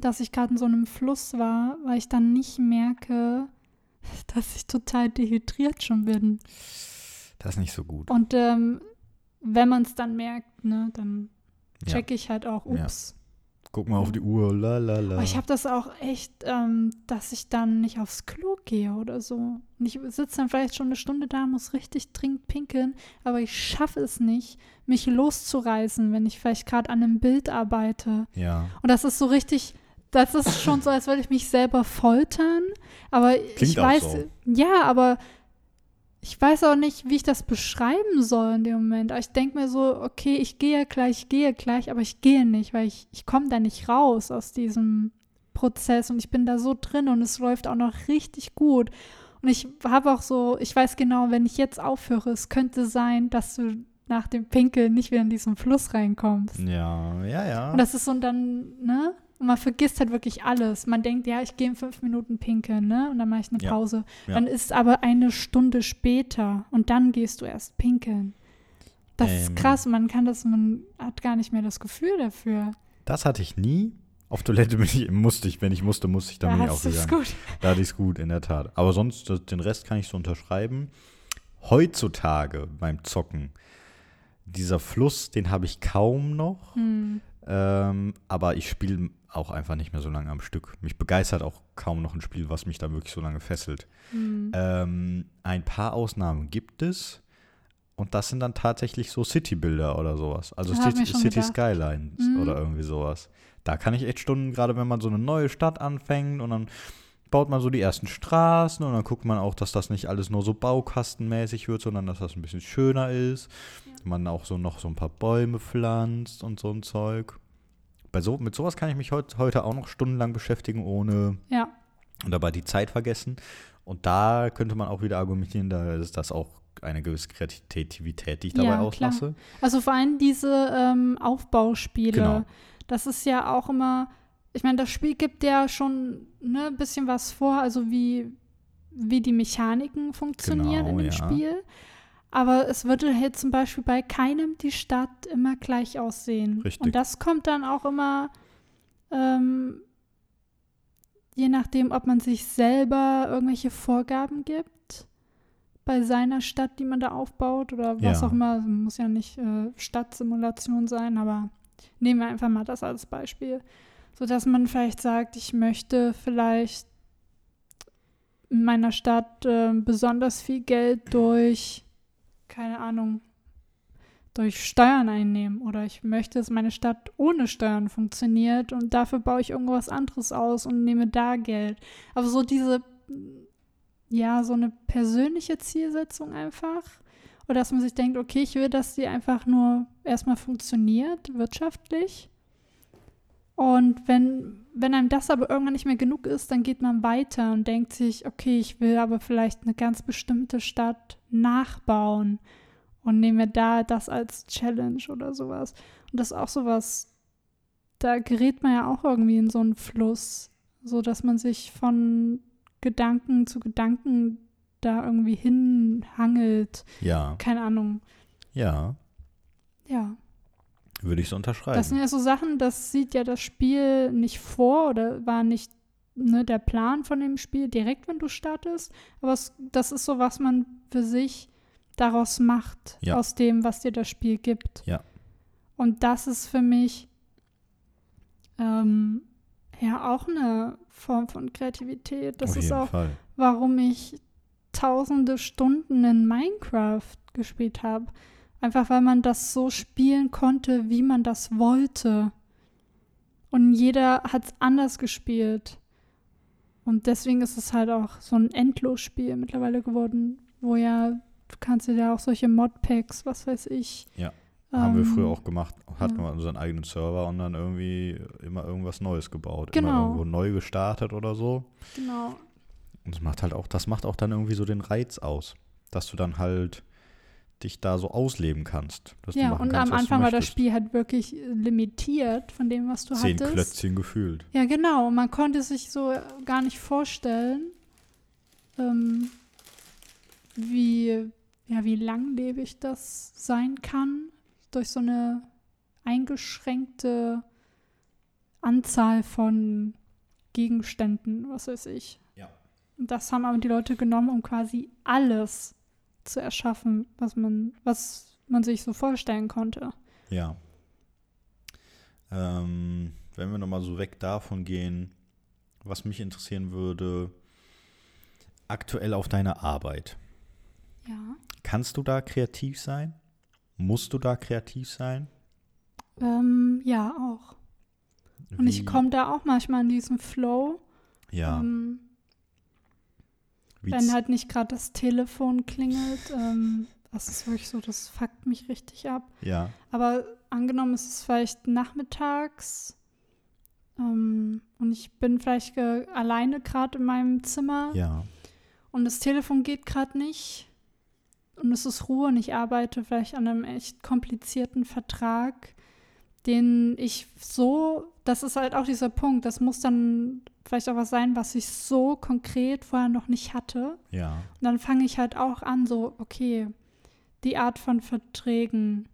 dass ich gerade in so einem Fluss war, weil ich dann nicht merke, dass ich total dehydriert schon bin. Das ist nicht so gut. Und wenn man es dann merkt, ne, dann checke ich halt auch, ups. Ja. Guck mal auf die Uhr, lalala. Aber ich habe das auch echt, dass ich dann nicht aufs Klo gehe oder so. Und ich sitze dann vielleicht schon eine Stunde da, muss richtig dringend pinkeln, aber ich schaffe es nicht, mich loszureißen, wenn ich vielleicht gerade an einem Bild arbeite. Ja. Und das ist so richtig… Das ist schon so, als würde ich mich selber foltern, aber klingt ich weiß, auch so. Ja, aber ich weiß auch nicht, wie ich das beschreiben soll in dem Moment. Aber ich denke mir so, okay, ich gehe gleich, aber ich gehe nicht, weil ich komme da nicht raus aus diesem Prozess und ich bin da so drin und es läuft auch noch richtig gut. Und ich habe auch so, ich weiß genau, wenn ich jetzt aufhöre, es könnte sein, dass du nach dem Pinkeln nicht wieder in diesen Fluss reinkommst. Ja. Und das ist so und dann, ne? Und man vergisst halt wirklich alles. Man denkt, ja, ich gehe in 5 Minuten pinkeln, ne? Und dann mache ich eine Pause. Ja. Dann ist es aber 1 Stunde später und dann gehst du erst pinkeln. Das ist krass. Man hat gar nicht mehr das Gefühl dafür. Das hatte ich nie. Auf Toilette musste ich dann bin ich auch gegangen. Gut. Da hatte ich es gut, in der Tat. Aber sonst, den Rest kann ich so unterschreiben. Heutzutage beim Zocken, dieser Fluss, den habe ich kaum noch. Aber ich spiele auch einfach nicht mehr so lange am Stück. Mich begeistert auch kaum noch ein Spiel, was mich da wirklich so lange fesselt. Ein paar Ausnahmen gibt es. Und das sind dann tatsächlich so City-Builder oder sowas. Also City Skylines oder irgendwie sowas. Da kann ich echt Stunden, gerade wenn man so eine neue Stadt anfängt und dann baut man so die ersten Straßen und dann guckt man auch, dass das nicht alles nur so baukastenmäßig wird, sondern dass das ein bisschen schöner ist. Ja. Man auch so noch so ein paar Bäume pflanzt und so ein Zeug. Mit sowas kann ich mich heute auch noch stundenlang beschäftigen, ohne und dabei die Zeit vergessen. Und da könnte man auch wieder argumentieren, da ist das auch eine gewisse Kreativität, die ich dabei auslasse. Klar. Also vor allem diese Aufbauspiele. Genau. Das ist ja auch immer, ich meine, das Spiel gibt ja schon ein bisschen was vor, also wie die Mechaniken funktionieren in dem Spiel. Aber es würde halt zum Beispiel bei keinem die Stadt immer gleich aussehen. Richtig. Und das kommt dann auch immer je nachdem, ob man sich selber irgendwelche Vorgaben gibt bei seiner Stadt, die man da aufbaut oder was auch immer. Muss ja nicht Stadtsimulation sein, aber nehmen wir einfach mal das als Beispiel. Sodass man vielleicht sagt, ich möchte vielleicht in meiner Stadt besonders viel Geld durch durch Steuern einnehmen oder ich möchte, dass meine Stadt ohne Steuern funktioniert und dafür baue ich irgendwas anderes aus und nehme da Geld. Aber so so eine persönliche Zielsetzung einfach oder dass man sich denkt, okay, ich will, dass die einfach nur erstmal funktioniert, wirtschaftlich. Und wenn einem das aber irgendwann nicht mehr genug ist, dann geht man weiter und denkt sich, okay, ich will aber vielleicht eine ganz bestimmte Stadt nachbauen und nehme da das als Challenge oder sowas. Und das ist auch sowas, da gerät man ja auch irgendwie in so einen Fluss, so dass man sich von Gedanken zu Gedanken da irgendwie hinhangelt. Ja. Keine Ahnung. Ja. Ja. Würde ich so unterschreiben. Das sind ja so Sachen, das sieht ja das Spiel nicht vor oder war nicht der Plan von dem Spiel direkt, wenn du startest. Aber das ist so, was man für sich daraus macht, aus dem, was dir das Spiel gibt. Ja. Und das ist für mich auch eine Form von Kreativität. Das ist auch, warum ich tausende Stunden in Minecraft gespielt habe. Einfach, weil man das so spielen konnte, wie man das wollte. Und jeder hat es anders gespielt. Und deswegen ist es halt auch so ein Endlosspiel mittlerweile geworden, wo du kannst dir da auch solche Modpacks, was weiß ich. Ja, haben wir früher auch gemacht. Hatten wir unseren eigenen Server und dann irgendwie immer irgendwas Neues gebaut. Genau. Immer irgendwo neu gestartet oder so. Genau. Und das macht auch dann irgendwie so den Reiz aus, dass du dann halt dich da so ausleben kannst. Am Anfang war das Spiel halt wirklich limitiert von dem, was du 10 hattest. 10 Klötzchen gefühlt. Ja, genau. Und man konnte sich so gar nicht vorstellen, wie langlebig das sein kann, durch so eine eingeschränkte Anzahl von Gegenständen, was weiß ich. Ja. Und das haben aber die Leute genommen, um quasi alles zu erschaffen, was man sich so vorstellen konnte. Ja. Wenn wir nochmal so weg davon gehen, was mich interessieren würde, aktuell auf deine Arbeit. Ja. Kannst du da kreativ sein? Musst du da kreativ sein? Ja, auch. Und ich komme da auch manchmal in diesen Flow. Ja. Wenn halt nicht gerade das Telefon klingelt, das ist wirklich so, das fuckt mich richtig ab. Ja. Aber angenommen, es ist vielleicht nachmittags und ich bin vielleicht alleine gerade in meinem Zimmer. Ja. Und das Telefon geht gerade nicht und es ist Ruhe und ich arbeite vielleicht an einem echt komplizierten Vertrag, das ist halt auch dieser Punkt, das muss dann vielleicht auch was sein, was ich so konkret vorher noch nicht hatte. Ja. Und dann fange ich halt auch an, so, okay, die Art von Verträgen,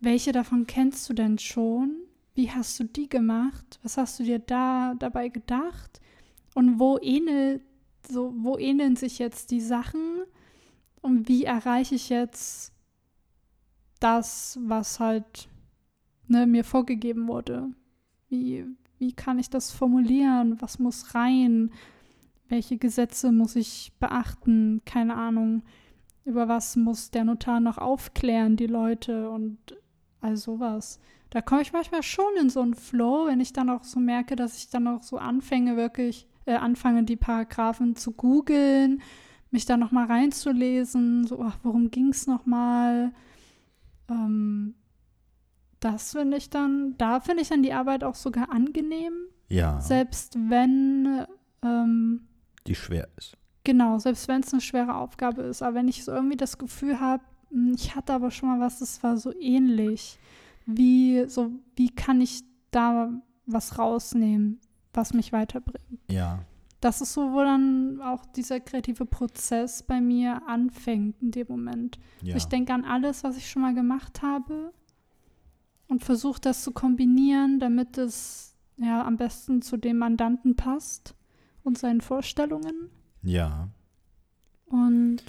welche davon kennst du denn schon? Wie hast du die gemacht? Was hast du dir dabei gedacht? Und wo ähneln sich jetzt die Sachen? Und wie erreiche ich jetzt das, was halt mir vorgegeben wurde? Wie kann ich das formulieren? Was muss rein? Welche Gesetze muss ich beachten? Keine Ahnung. Über was muss der Notar noch aufklären, die Leute und all sowas. Da komme ich manchmal schon in so einen Flow, wenn ich dann auch so merke, dass ich dann auch so anfange, wirklich anfange, die Paragraphen zu googeln, mich da nochmal reinzulesen, so, ach, worum ging es nochmal? Das finde ich dann, da finde ich dann die Arbeit auch sogar angenehm. Ja. Selbst wenn die schwer ist. Genau, selbst wenn es eine schwere Aufgabe ist. Aber wenn ich so irgendwie das Gefühl habe, ich hatte aber schon mal was, das war so ähnlich. Wie kann ich da was rausnehmen, was mich weiterbringt? Ja. Das ist so, wo dann auch dieser kreative Prozess bei mir anfängt in dem Moment. Ja. Ich denke an alles, was ich schon mal gemacht habe und versuche das zu kombinieren, damit es ja am besten zu dem Mandanten passt und seinen Vorstellungen. Ja. Und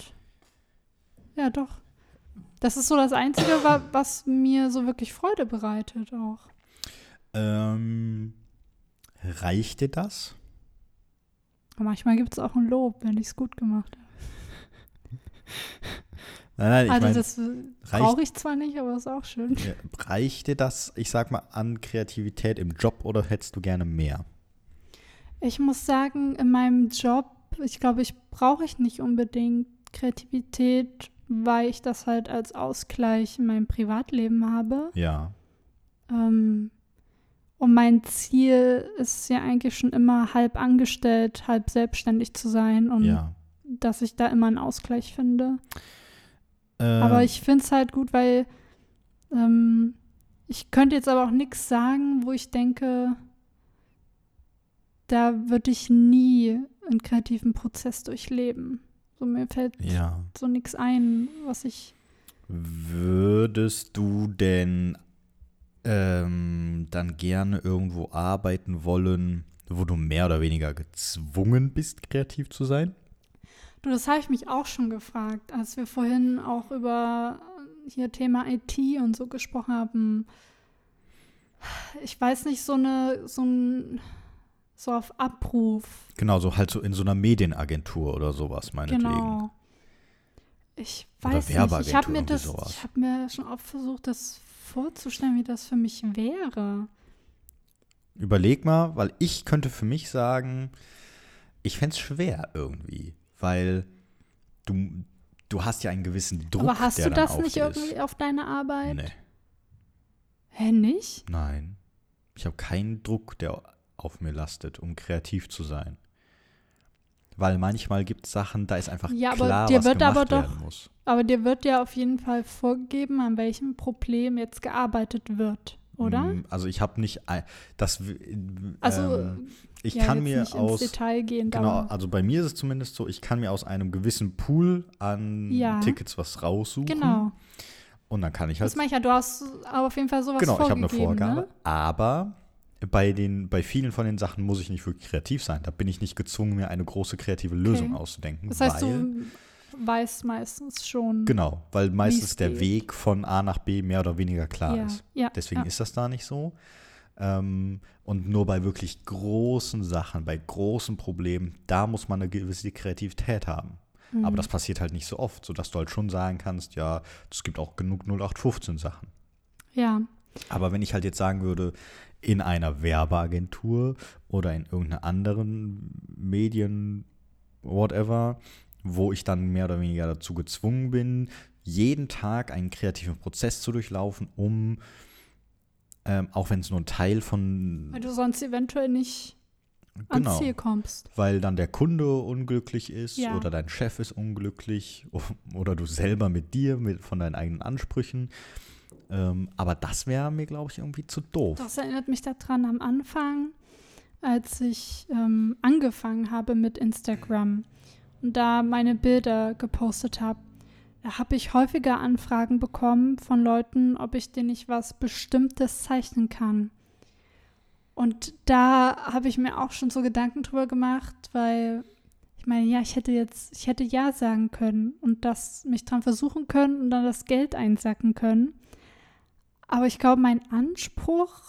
ja, doch. Das ist so das Einzige, was mir so wirklich Freude bereitet auch. Reicht dir das? Aber manchmal gibt es auch ein Lob, wenn ich es gut gemacht habe. Nein, das brauche ich zwar nicht, aber ist auch schön. Reicht dir das, ich sag mal, an Kreativität im Job oder hättest du gerne mehr? Ich muss sagen, in meinem Job, ich glaube, ich brauche nicht unbedingt Kreativität, weil ich das halt als Ausgleich in meinem Privatleben habe. Ja. Und mein Ziel ist ja eigentlich schon immer, halb angestellt, halb selbstständig zu sein und dass ich da immer einen Ausgleich finde. Aber ich finde es halt gut, weil ich könnte jetzt aber auch nichts sagen, wo ich denke, da würde ich nie einen kreativen Prozess durchleben. So, mir fällt so nichts ein, was ich… Würdest du denn dann gerne irgendwo arbeiten wollen, wo du mehr oder weniger gezwungen bist, kreativ zu sein? Du, das habe ich mich auch schon gefragt, als wir vorhin auch über hier Thema IT und so gesprochen haben. Ich weiß nicht, so auf Abruf. Genau, so halt so in so einer Medienagentur oder sowas, meinetwegen. Genau. Ich weiß nicht, ich habe mir schon oft versucht, das vorzustellen, wie das für mich wäre. Überleg mal, weil ich könnte für mich sagen, ich fände es schwer irgendwie, weil du hast ja einen gewissen Druck, aber hast der du das nicht irgendwie auf deine Arbeit? Nee. Hä, nicht? Nein. Ich habe keinen Druck, der auf mir lastet, um kreativ zu sein. Weil manchmal gibt es Sachen, da ist einfach klar, was gemacht werden muss. Aber dir wird ja auf jeden Fall vorgegeben, an welchem Problem jetzt gearbeitet wird, oder? Also ich habe nicht das ich kann mir nicht aus ins Detail gehen. Genau, also bei mir ist es zumindest so, ich kann mir aus einem gewissen Pool an Tickets was raussuchen. Genau. Und dann kann ich halt. Das meine ich ja, du hast aber auf jeden Fall sowas vorgegeben. Genau, ich habe eine Vorgabe, ne? Aber bei vielen von den Sachen muss ich nicht wirklich kreativ sein. Da bin ich nicht gezwungen, mir eine große kreative Lösung auszudenken. Das heißt, du weißt meistens schon. Genau, weil meistens der Weg von A nach B mehr oder weniger klar ist. Ja, deswegen ist das da nicht so. Und nur bei wirklich großen Sachen, bei großen Problemen, da muss man eine gewisse Kreativität haben. Mhm. Aber das passiert halt nicht so oft, sodass du halt schon sagen kannst, ja, es gibt auch genug 0815 Sachen. Ja. Aber wenn ich halt jetzt sagen würde, in einer Werbeagentur oder in irgendeiner anderen Medien, whatever, wo ich dann mehr oder weniger dazu gezwungen bin, jeden Tag einen kreativen Prozess zu durchlaufen, um, auch wenn es nur ein Teil von… Weil du sonst eventuell nicht ans Ziel kommst. Weil dann der Kunde unglücklich ist oder dein Chef ist unglücklich oder du selber mit dir, von deinen eigenen Ansprüchen. Aber das wäre mir, glaube ich, irgendwie zu doof. Das erinnert mich daran am Anfang, als ich angefangen habe mit Instagram und da meine Bilder gepostet habe. Da habe ich häufiger Anfragen bekommen von Leuten, ob ich denen nicht was Bestimmtes zeichnen kann. Und da habe ich mir auch schon so Gedanken drüber gemacht, weil ich meine, ja, ich hätte ja sagen können und das mich dran versuchen können und dann das Geld einsacken können. Aber ich glaube, mein Anspruch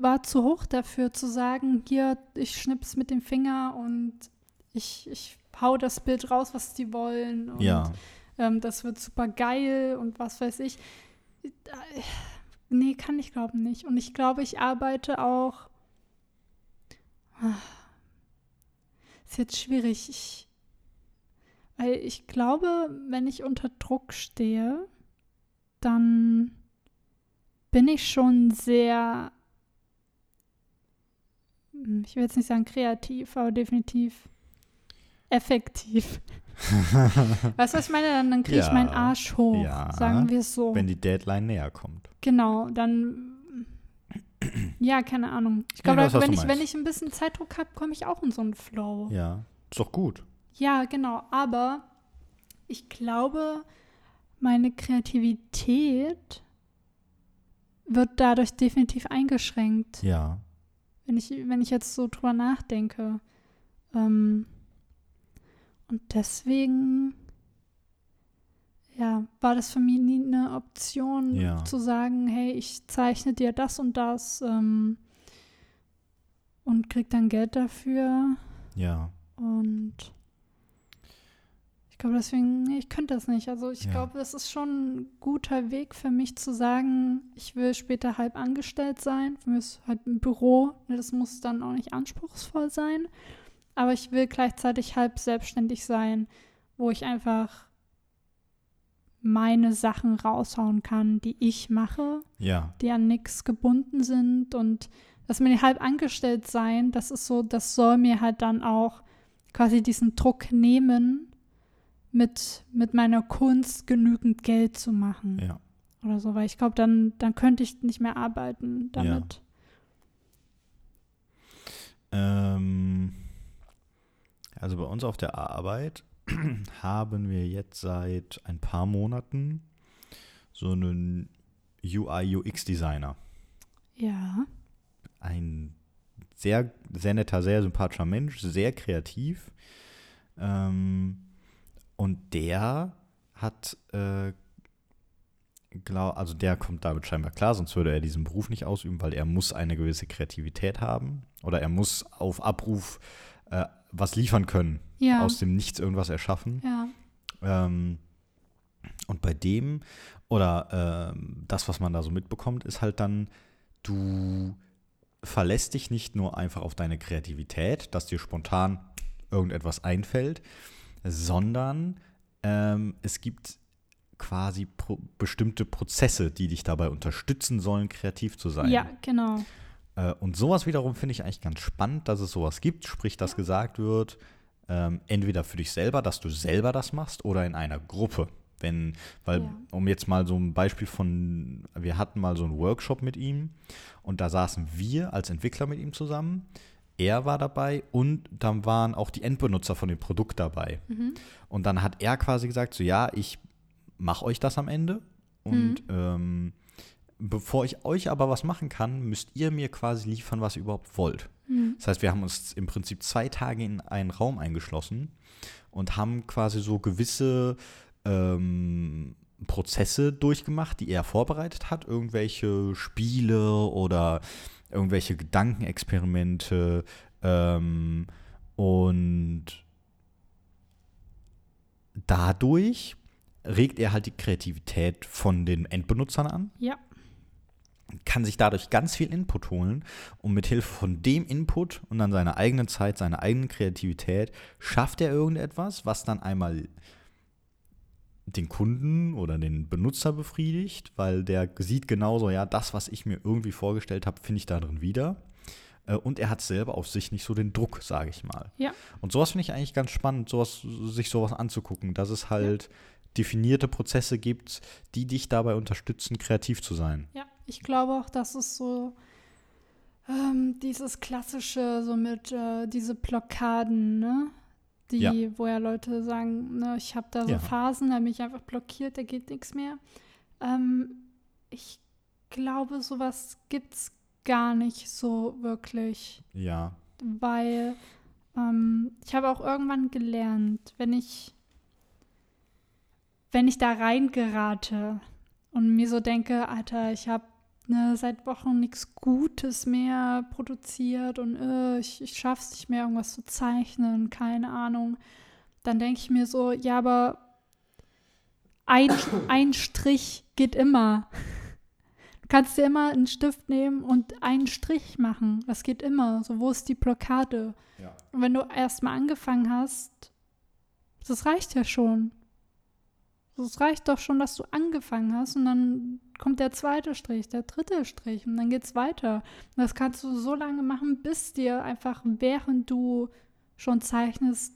war zu hoch dafür, zu sagen, hier, ich schnipp's mit dem Finger und ich hau das Bild raus, was die wollen. Und das wird super geil und was weiß ich. Nee, kann ich glauben nicht. Und ich glaube, ich arbeite auch Ist jetzt schwierig, weil ich glaube, wenn ich unter Druck stehe, dann bin ich schon sehr, ich will jetzt nicht sagen kreativ, aber definitiv effektiv. Weißt du, was ich meine? Dann kriege ich meinen Arsch hoch, sagen wir es so. Wenn die Deadline näher kommt. Genau, dann, ja, keine Ahnung. Ich glaube, wenn ich ein bisschen Zeitdruck habe, komme ich auch in so einen Flow. Ja, ist doch gut. Ja, genau, aber ich glaube, meine Kreativität wird dadurch definitiv eingeschränkt. Ja. Wenn ich jetzt so drüber nachdenke. Und deswegen, ja, war das für mich nie eine Option, zu sagen, hey, ich zeichne dir das und das und krieg dann Geld dafür. Ja. Und ich glaube deswegen, nee, ich könnte das nicht. Also ich glaube, das ist schon ein guter Weg für mich zu sagen, ich will später halb angestellt sein. Für mich ist halt ein Büro, das muss dann auch nicht anspruchsvoll sein. Aber ich will gleichzeitig halb selbstständig sein, wo ich einfach meine Sachen raushauen kann, die ich mache, die an nichts gebunden sind. Und dass mir halb angestellt sein, das ist so, das soll mir halt dann auch quasi diesen Druck nehmen, mit meiner Kunst genügend Geld zu machen. Ja. Oder so, weil ich glaube, dann könnte ich nicht mehr arbeiten damit. Ja. Also bei uns auf der Arbeit haben wir jetzt seit ein paar Monaten so einen UI-UX-Designer. Ja. Ein sehr, sehr netter, sehr sympathischer Mensch, sehr kreativ. Und der hat, also der kommt damit scheinbar klar, sonst würde er diesen Beruf nicht ausüben, weil er muss eine gewisse Kreativität haben oder er muss auf Abruf was liefern können, aus dem Nichts irgendwas erschaffen. Ja. Und bei dem, oder das, was man da so mitbekommt, ist halt dann, du verlässt dich nicht nur einfach auf deine Kreativität, dass dir spontan irgendetwas einfällt, sondern es gibt quasi bestimmte Prozesse, die dich dabei unterstützen sollen, kreativ zu sein. Ja, genau. Und sowas wiederum finde ich eigentlich ganz spannend, dass es sowas gibt, sprich, dass gesagt wird, entweder für dich selber, dass du selber das machst oder in einer Gruppe. Um jetzt mal so ein Beispiel wir hatten mal so einen Workshop mit ihm und da saßen wir als Entwickler mit ihm zusammen, er war dabei und dann waren auch die Endbenutzer von dem Produkt dabei. Mhm. Und dann hat er quasi gesagt, so ja, ich mache euch das am Ende und bevor ich euch aber was machen kann, müsst ihr mir quasi liefern, was ihr überhaupt wollt. Mhm. Das heißt, wir haben uns im Prinzip 2 Tage in einen Raum eingeschlossen und haben quasi so gewisse Prozesse durchgemacht, die er vorbereitet hat. Irgendwelche Spiele oder irgendwelche Gedankenexperimente und dadurch regt er halt die Kreativität von den Endbenutzern an. Ja. Kann sich dadurch ganz viel Input holen und mit Hilfe von dem Input und dann seiner eigenen Zeit, seiner eigenen Kreativität schafft er irgendetwas, was dann einmal den Kunden oder den Benutzer befriedigt, weil der sieht genauso, ja, das, was ich mir irgendwie vorgestellt habe, finde ich da drin wieder. Und er hat selber auf sich nicht so den Druck, sage ich mal. Ja. Und sowas finde ich eigentlich ganz spannend, sich sowas anzugucken, dass es halt definierte Prozesse gibt, die dich dabei unterstützen, kreativ zu sein. Ja. Ich glaube auch, dass es so dieses Klassische, so mit diese Blockaden, ne? Wo ja Leute sagen, ne, ich habe da so Phasen, da bin ich einfach blockiert, da geht nichts mehr. Ich glaube, sowas gibt's gar nicht so wirklich. Ja. Weil ich habe auch irgendwann gelernt, wenn ich da reingerate und mir so denke, Alter, ich habe seit Wochen nichts Gutes mehr produziert und ich schaffe es nicht mehr, irgendwas zu zeichnen, keine Ahnung. Dann denke ich mir so, ja, aber ein Strich geht immer. Kannst dir immer einen Stift nehmen und einen Strich machen. Das geht immer. So, wo ist die Blockade? Ja. Und wenn du erstmal angefangen hast, das reicht ja schon. Es reicht doch schon, dass du angefangen hast, und dann kommt der zweite Strich, der dritte Strich, und dann geht's weiter. Und das kannst du so lange machen, bis dir einfach, während du schon zeichnest,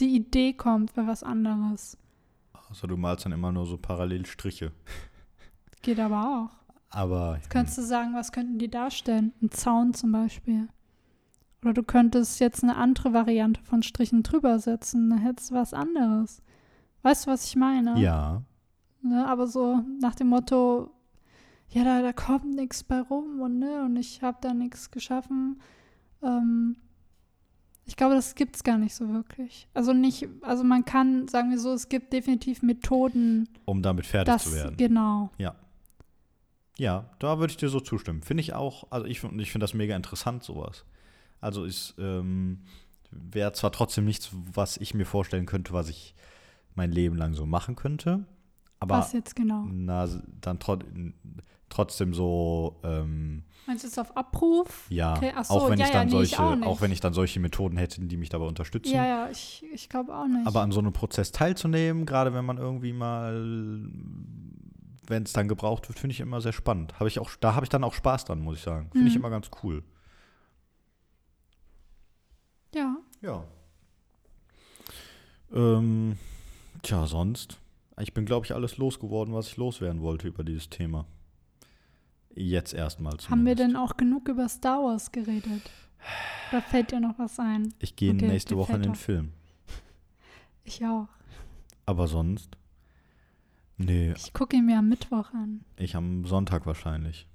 die Idee kommt für was anderes. Also du malst dann immer nur so parallel Striche. Geht aber auch. Aber jetzt könntest du sagen, was könnten die darstellen? Ein Zaun zum Beispiel. Oder du könntest jetzt eine andere Variante von Strichen drüber setzen, dann hättest du was anderes. Weißt du, was ich meine? Ja. Ne, aber so nach dem Motto, ja, da kommt nichts bei rum und ich habe da nichts geschaffen. Ich glaube, das gibt es gar nicht so wirklich. Also man kann, sagen wir so, es gibt definitiv Methoden, um damit fertig zu werden. Genau. Ja. Ja, da würde ich dir so zustimmen. Finde ich auch, also ich finde das mega interessant, sowas. Also es wäre zwar trotzdem nichts, was ich mir vorstellen könnte, was ich mein Leben lang so machen könnte. Aber was jetzt genau? Na, dann trotzdem so. Meinst du es auf Abruf? Ja, okay. Ach so, auch wenn ich dann solche Methoden hätte, die mich dabei unterstützen. Ja, ich glaube auch nicht. Aber an so einem Prozess teilzunehmen, gerade wenn man irgendwie mal, wenn es dann gebraucht wird, finde ich immer sehr spannend. Da habe ich dann auch Spaß dran, muss ich sagen. Finde ich immer ganz cool. Ja. Ja. Tja, sonst. Ich bin, glaube ich, alles losgeworden, was ich loswerden wollte über dieses Thema. Jetzt erstmal zumindest. Haben wir denn auch genug über Star Wars geredet? Da fällt dir noch was ein? Ich gehe nächste Woche in den Film. Ich auch. Aber sonst? Nee. Ich gucke ihn mir am Mittwoch an. Ich am Sonntag wahrscheinlich.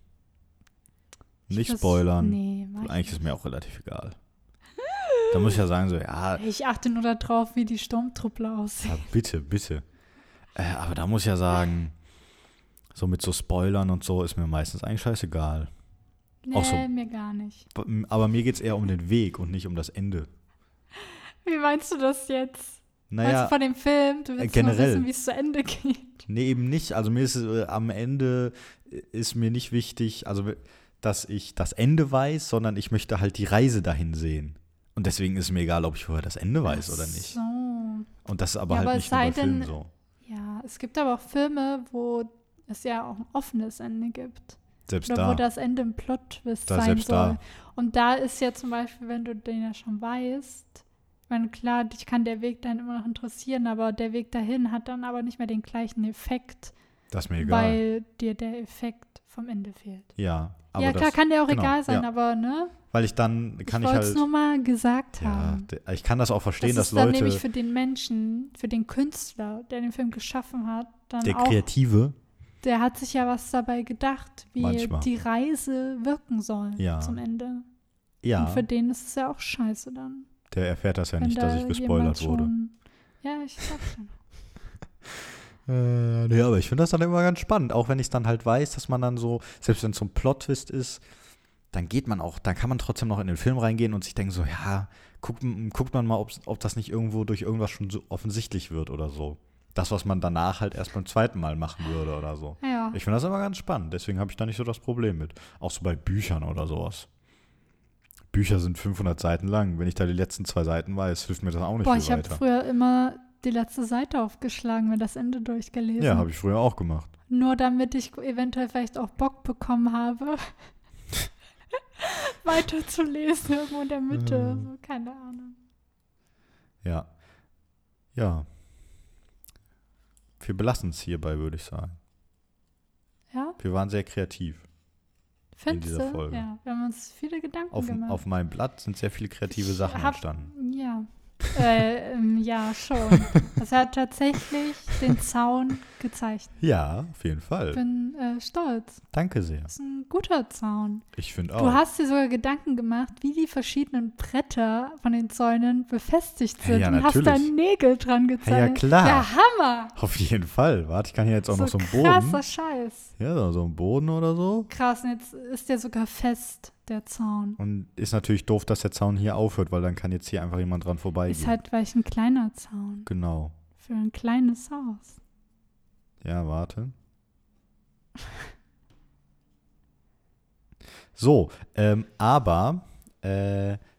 Nicht spoilern. Nee, eigentlich ist mir auch relativ egal. Da muss ich ja sagen, so, ja. Ich achte nur darauf, wie die Sturmtruppler aussehen. Ja, bitte, bitte. Aber da muss ich ja sagen, so mit so Spoilern und so ist mir meistens eigentlich scheißegal. Nee, so, mir gar nicht. Aber mir geht es eher um den Weg und nicht um das Ende. Wie meinst du das jetzt? Naja, meinst du von dem Film? Du willst nur wissen, wie es zu Ende geht. Nee, eben nicht. Also mir ist am Ende ist mir nicht wichtig, also dass ich das Ende weiß, sondern ich möchte halt die Reise dahin sehen. Und deswegen ist es mir egal, ob ich vorher das Ende weiß oder nicht. So. Und das ist aber halt nicht bei Filmen so. Ja, es gibt aber auch Filme, wo es ja auch ein offenes Ende gibt. Selbst oder da. Wo das Ende ein Plot-Twist sein soll. Da. Und da ist ja zum Beispiel, wenn du den ja schon weißt, ich meine, klar, dich kann der Weg dann immer noch interessieren, aber der Weg dahin hat dann aber nicht mehr den gleichen Effekt. Das ist mir egal. Weil dir der Effekt vom Ende fehlt. Ja, aber ja, klar, kann der auch egal sein, ja. Aber, ne? Weil ich dann kann ich halt. Ich wollte es nur mal gesagt haben. Ja, ich kann das auch verstehen, dass Leute. Das ist dann nämlich für den Menschen, für den Künstler, der den Film geschaffen hat, dann der auch. Der Kreative. Der hat sich ja was dabei gedacht, wie die Reise wirken soll zum Ende. Ja. Und für den ist es ja auch scheiße dann. Der erfährt das ja nicht, dass ich gespoilert wurde. Ja, ich sag schon. Nee, aber ich finde das dann immer ganz spannend, auch wenn ich es dann halt weiß, dass man dann so, selbst wenn es so ein Plot-Twist ist, dann geht man auch, dann kann man trotzdem noch in den Film reingehen und sich denken so, ja, guckt man mal, ob das nicht irgendwo durch irgendwas schon so offensichtlich wird oder so. Das, was man danach halt erst beim zweiten Mal machen würde oder so. Ja. Ich finde das immer ganz spannend, deswegen habe ich da nicht so das Problem mit. Auch so bei Büchern oder sowas. Bücher sind 500 Seiten lang, wenn ich da die letzten 2 Seiten weiß, hilft mir das auch nicht viel weiter. Ich habe früher immer die letzte Seite aufgeschlagen, mir das Ende durchgelesen. Ja, habe ich früher auch gemacht. Nur damit ich eventuell vielleicht auch Bock bekommen habe, weiter zu lesen irgendwo in der Mitte. So, keine Ahnung. Ja. Ja. Wir belassen es hierbei, würde ich sagen. Ja? Wir waren sehr kreativ. Findest in dieser Folge. Ja, wir haben uns viele Gedanken gemacht. Auf meinem Blatt sind sehr viele kreative Sachen entstanden. Ja. Ja, schon. Das hat tatsächlich den Zaun gezeichnet. Ja, auf jeden Fall. Ich bin stolz. Danke sehr. Das ist ein guter Zaun. Ich finde auch. Du hast dir sogar Gedanken gemacht, wie die verschiedenen Bretter von den Zäunen befestigt sind. Ja, und natürlich. Hast da Nägel dran gezeichnet. Ja, klar. Der Hammer. Auf jeden Fall. Warte, ich kann hier jetzt auch so noch so einen Boden. Krasser Scheiß. Ja, so einen Boden oder so. Krass, und jetzt ist der sogar fest. Der Zaun. Und ist natürlich doof, dass der Zaun hier aufhört, weil dann kann jetzt hier einfach jemand dran vorbeigehen. Ist halt vielleicht ein kleiner Zaun. Genau. Für ein kleines Haus. Ja, warte. So, aber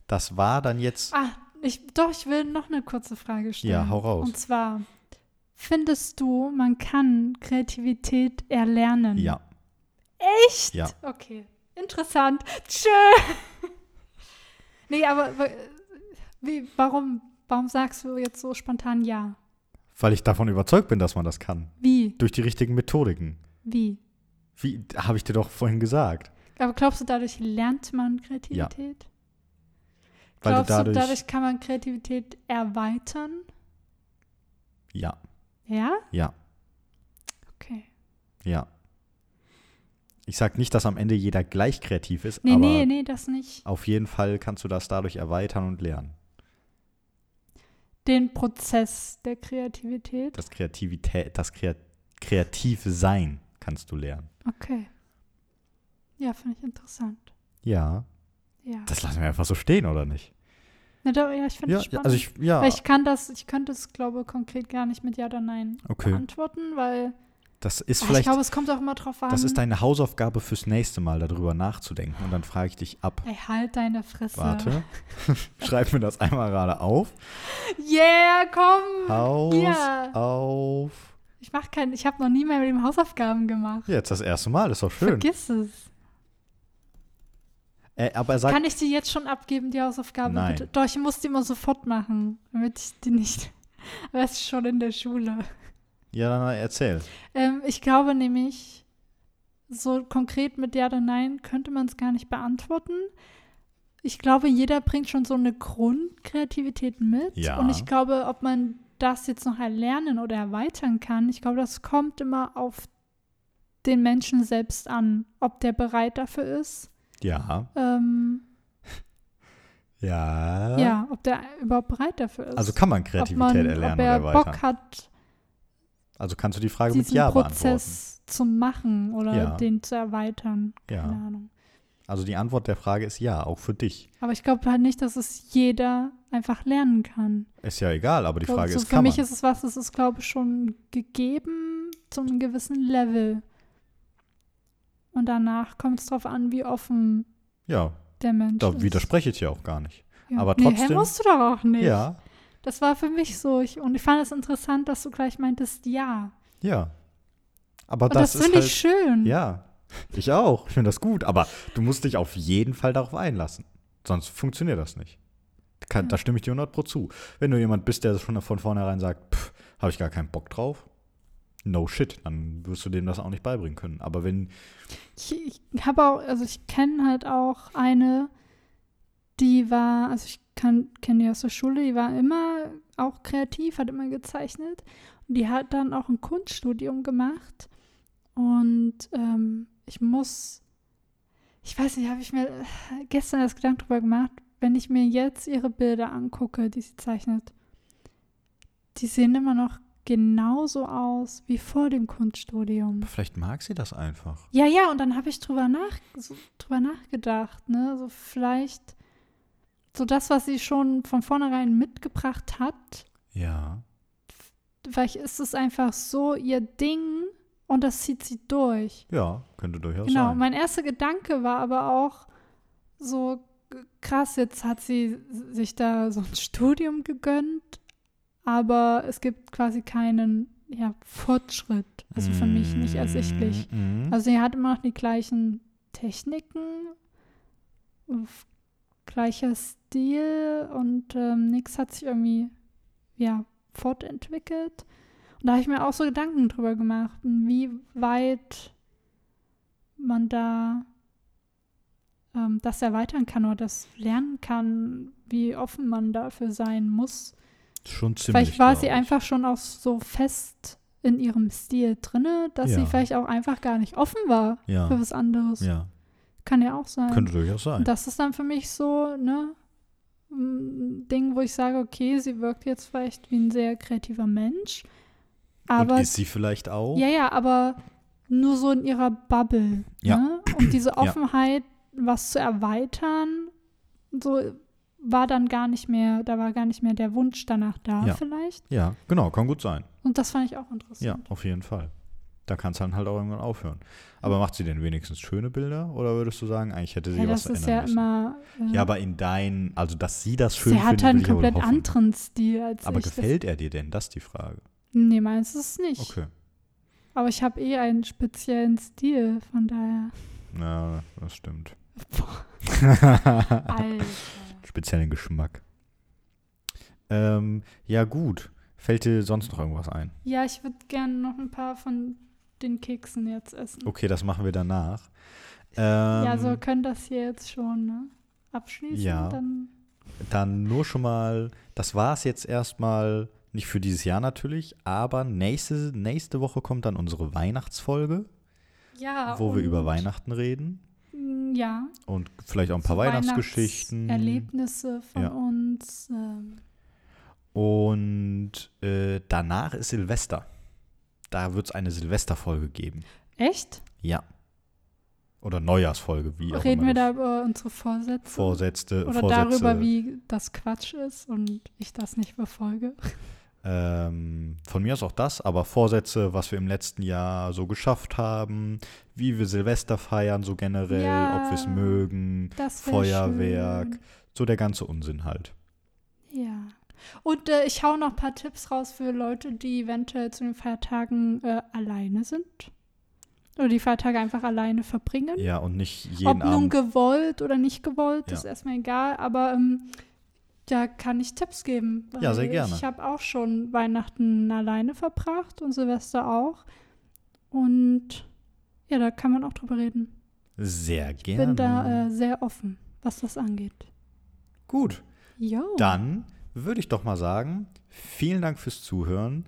das war dann jetzt… Ich will noch eine kurze Frage stellen. Ja, hau raus. Und zwar, findest du, man kann Kreativität erlernen? Ja. Echt? Ja. Okay, interessant. Tschö. Nee, aber warum sagst du jetzt so spontan ja? Weil ich davon überzeugt bin, dass man das kann. Wie? Durch die richtigen Methodiken. Wie? Wie, habe ich dir doch vorhin gesagt. Aber glaubst du, dadurch lernt man Kreativität? Ja. Glaubst du, dadurch kann man Kreativität erweitern? Ja. Ja? Ja. Okay. Ja. Ich sag nicht, dass am Ende jeder gleich kreativ ist, aber das nicht. Auf jeden Fall kannst du das dadurch erweitern und lernen. Den Prozess der Kreativität? Das Kreativsein kannst du lernen. Okay. Ja, finde ich interessant. Ja. Ja. Das lassen wir einfach so stehen, oder nicht? Ja, ich finde es spannend. Also ich könnte es, glaube ich, konkret gar nicht mit Ja oder Nein beantworten, weil das ist vielleicht, ich glaube, es kommt auch immer drauf an. Das ist deine Hausaufgabe fürs nächste Mal, darüber nachzudenken. Und dann frage ich dich ab. Ey, halt deine Fresse. Warte, schreib mir das einmal gerade auf. Yeah, komm. Hausauf. Ich habe noch nie mehr mit dem Hausaufgaben gemacht. Ja, jetzt das erste Mal, ist doch schön. Vergiss es. Aber er sagt, kann ich die jetzt schon abgeben, die Hausaufgabe? Nein. Bitte? Doch, ich muss die immer sofort machen, damit ich die nicht… Aber es ist schon in der Schule. Ja, dann erzähl. Ich glaube nämlich, so konkret mit Ja oder Nein könnte man es gar nicht beantworten. Ich glaube, jeder bringt schon so eine Grundkreativität mit. Ja. Und ich glaube, ob man das jetzt noch erlernen oder erweitern kann, ich glaube, das kommt immer auf den Menschen selbst an, ob der bereit dafür ist. Ja. Ja. Ja, ob der überhaupt bereit dafür ist. Also kann man Kreativität erlernen oder erweitern. Ob er Bock hat. Also kannst du die Frage mit Ja beantworten. Diesen Prozess zu machen oder den zu erweitern. Ja. Keine Ahnung. Also die Antwort der Frage ist ja, auch für dich. Aber ich glaube halt nicht, dass es jeder einfach lernen kann. Ist ja egal, aber die Frage ist, kann man. Für mich ist es was, das ist, glaube ich, schon gegeben zu einem gewissen Level. Und danach kommt es drauf an, wie offen der Mensch ist. Da widerspreche ich ja auch gar nicht. Ja. Aber trotzdem. Nee, musst du doch auch nicht. Ja. Das war für mich so. Ich fand es interessant, dass du gleich meintest, ja. Ja. Aber das finde ich schön. Ja, ich auch. Ich finde das gut. Aber du musst dich auf jeden Fall darauf einlassen. Sonst funktioniert das nicht. Da stimme ich dir 100% zu. Wenn du jemand bist, der schon von vornherein sagt, habe ich gar keinen Bock drauf. No shit, dann wirst du dem das auch nicht beibringen können. Aber wenn… Ich kenne halt auch eine, die war, also ich kenne die aus der Schule, die war immer auch kreativ, hat immer gezeichnet. Und die hat dann auch ein Kunststudium gemacht. Und ich weiß nicht, habe ich mir gestern das Gedanken drüber gemacht, wenn ich mir jetzt ihre Bilder angucke, die sie zeichnet, die sehen immer noch genauso aus wie vor dem Kunststudium. Vielleicht mag sie das einfach. Ja, und dann habe ich drüber nachgedacht, ne? So vielleicht so das, was sie schon von vornherein mitgebracht hat. Ja. Vielleicht ist es einfach so ihr Ding und das zieht sie durch. Ja, könnte durchaus sein. Genau, mein erster Gedanke war aber auch so krass, jetzt hat sie sich da so ein Studium gegönnt, aber es gibt quasi keinen Fortschritt, also für mich nicht ersichtlich. Also sie hat immer noch die gleichen Techniken, gleicher Stil und nichts hat sich irgendwie fortentwickelt. Und da habe ich mir auch so Gedanken drüber gemacht, wie weit man da das erweitern kann oder das lernen kann, wie offen man dafür sein muss. Schon ziemlich, vielleicht war sie einfach schon auch so fest in ihrem Stil drinne, dass sie vielleicht auch einfach gar nicht offen war für was anderes. Ja. Kann ja auch sein. Könnte durchaus sein. Und das ist dann für mich so, ne, ein Ding, wo ich sage, okay, sie wirkt jetzt vielleicht wie ein sehr kreativer Mensch. Aber, und ist sie vielleicht auch? Ja, aber nur so in ihrer Bubble. Ja. Ne? Und diese Offenheit, was zu erweitern, so war gar nicht mehr der Wunsch danach da vielleicht. Ja, genau, kann gut sein. Und das fand ich auch interessant. Ja, auf jeden Fall. Da kann es dann halt auch irgendwann aufhören. Aber macht sie denn wenigstens schöne Bilder? Oder würdest du sagen, eigentlich hätte sie was ändern müssen? Ja, das ist ja immer... Ja, aber in deinen... Also, dass sie das schön findet, will ich aber hoffen. Sie hat halt einen komplett anderen Stil als ich. Aber gefällt er dir denn? Das ist die Frage. Nee, meins ist es nicht. Okay. Aber ich habe einen speziellen Stil, von daher. Ja, das stimmt. Alter. Speziellen Geschmack. Ja, gut. Fällt dir sonst noch irgendwas ein? Ja, ich würde gerne noch ein paar von den Keksen jetzt essen. Okay, das machen wir danach. Ja, so können das hier jetzt schon, ne? Abschließen. Ja, dann nur schon mal, das war es jetzt erstmal, nicht für dieses Jahr natürlich, aber nächste Woche kommt dann unsere Weihnachtsfolge, ja, wo wir über Weihnachten reden. Ja. Und vielleicht auch ein paar Weihnachtsgeschichten. Erlebnisse von uns. Und danach ist Silvester. Da wird es eine Silvesterfolge geben. Echt? Ja. Oder Neujahrsfolge, wie auch immer. Reden wir da über unsere Vorsätze? Vorsätze. Darüber, wie das Quatsch ist und ich das nicht befolge. Von mir aus auch das, aber Vorsätze, was wir im letzten Jahr so geschafft haben, wie wir Silvester feiern, so generell, ob wir es mögen, Feuerwerk, schön. So der ganze Unsinn halt. Ja. Und ich hau noch ein paar Tipps raus für Leute, die eventuell zu den Feiertagen alleine sind. Oder die Feiertage einfach alleine verbringen. Ja, und nicht jeden Abend. Ob nun gewollt oder nicht gewollt, ist erstmal egal. Aber da kann ich Tipps geben. Ja, sehr gerne. Ich habe auch schon Weihnachten alleine verbracht und Silvester auch. Und ja, da kann man auch drüber reden. Sehr gerne. Ich bin da sehr offen, was das angeht. Gut. Jo. Dann würde ich doch mal sagen, vielen Dank fürs Zuhören.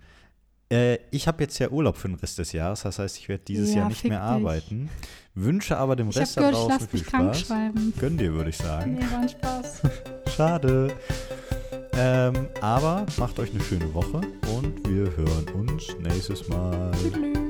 Ich habe jetzt ja Urlaub für den Rest des Jahres, das heißt, ich werde dieses Jahr nicht mehr arbeiten. Wünsche aber dem Rest da draußen viel Spaß. Gönn dir, würde ich sagen. Nee, war ein Spaß. Schade. Aber macht euch eine schöne Woche und wir hören uns nächstes Mal. Tschüss.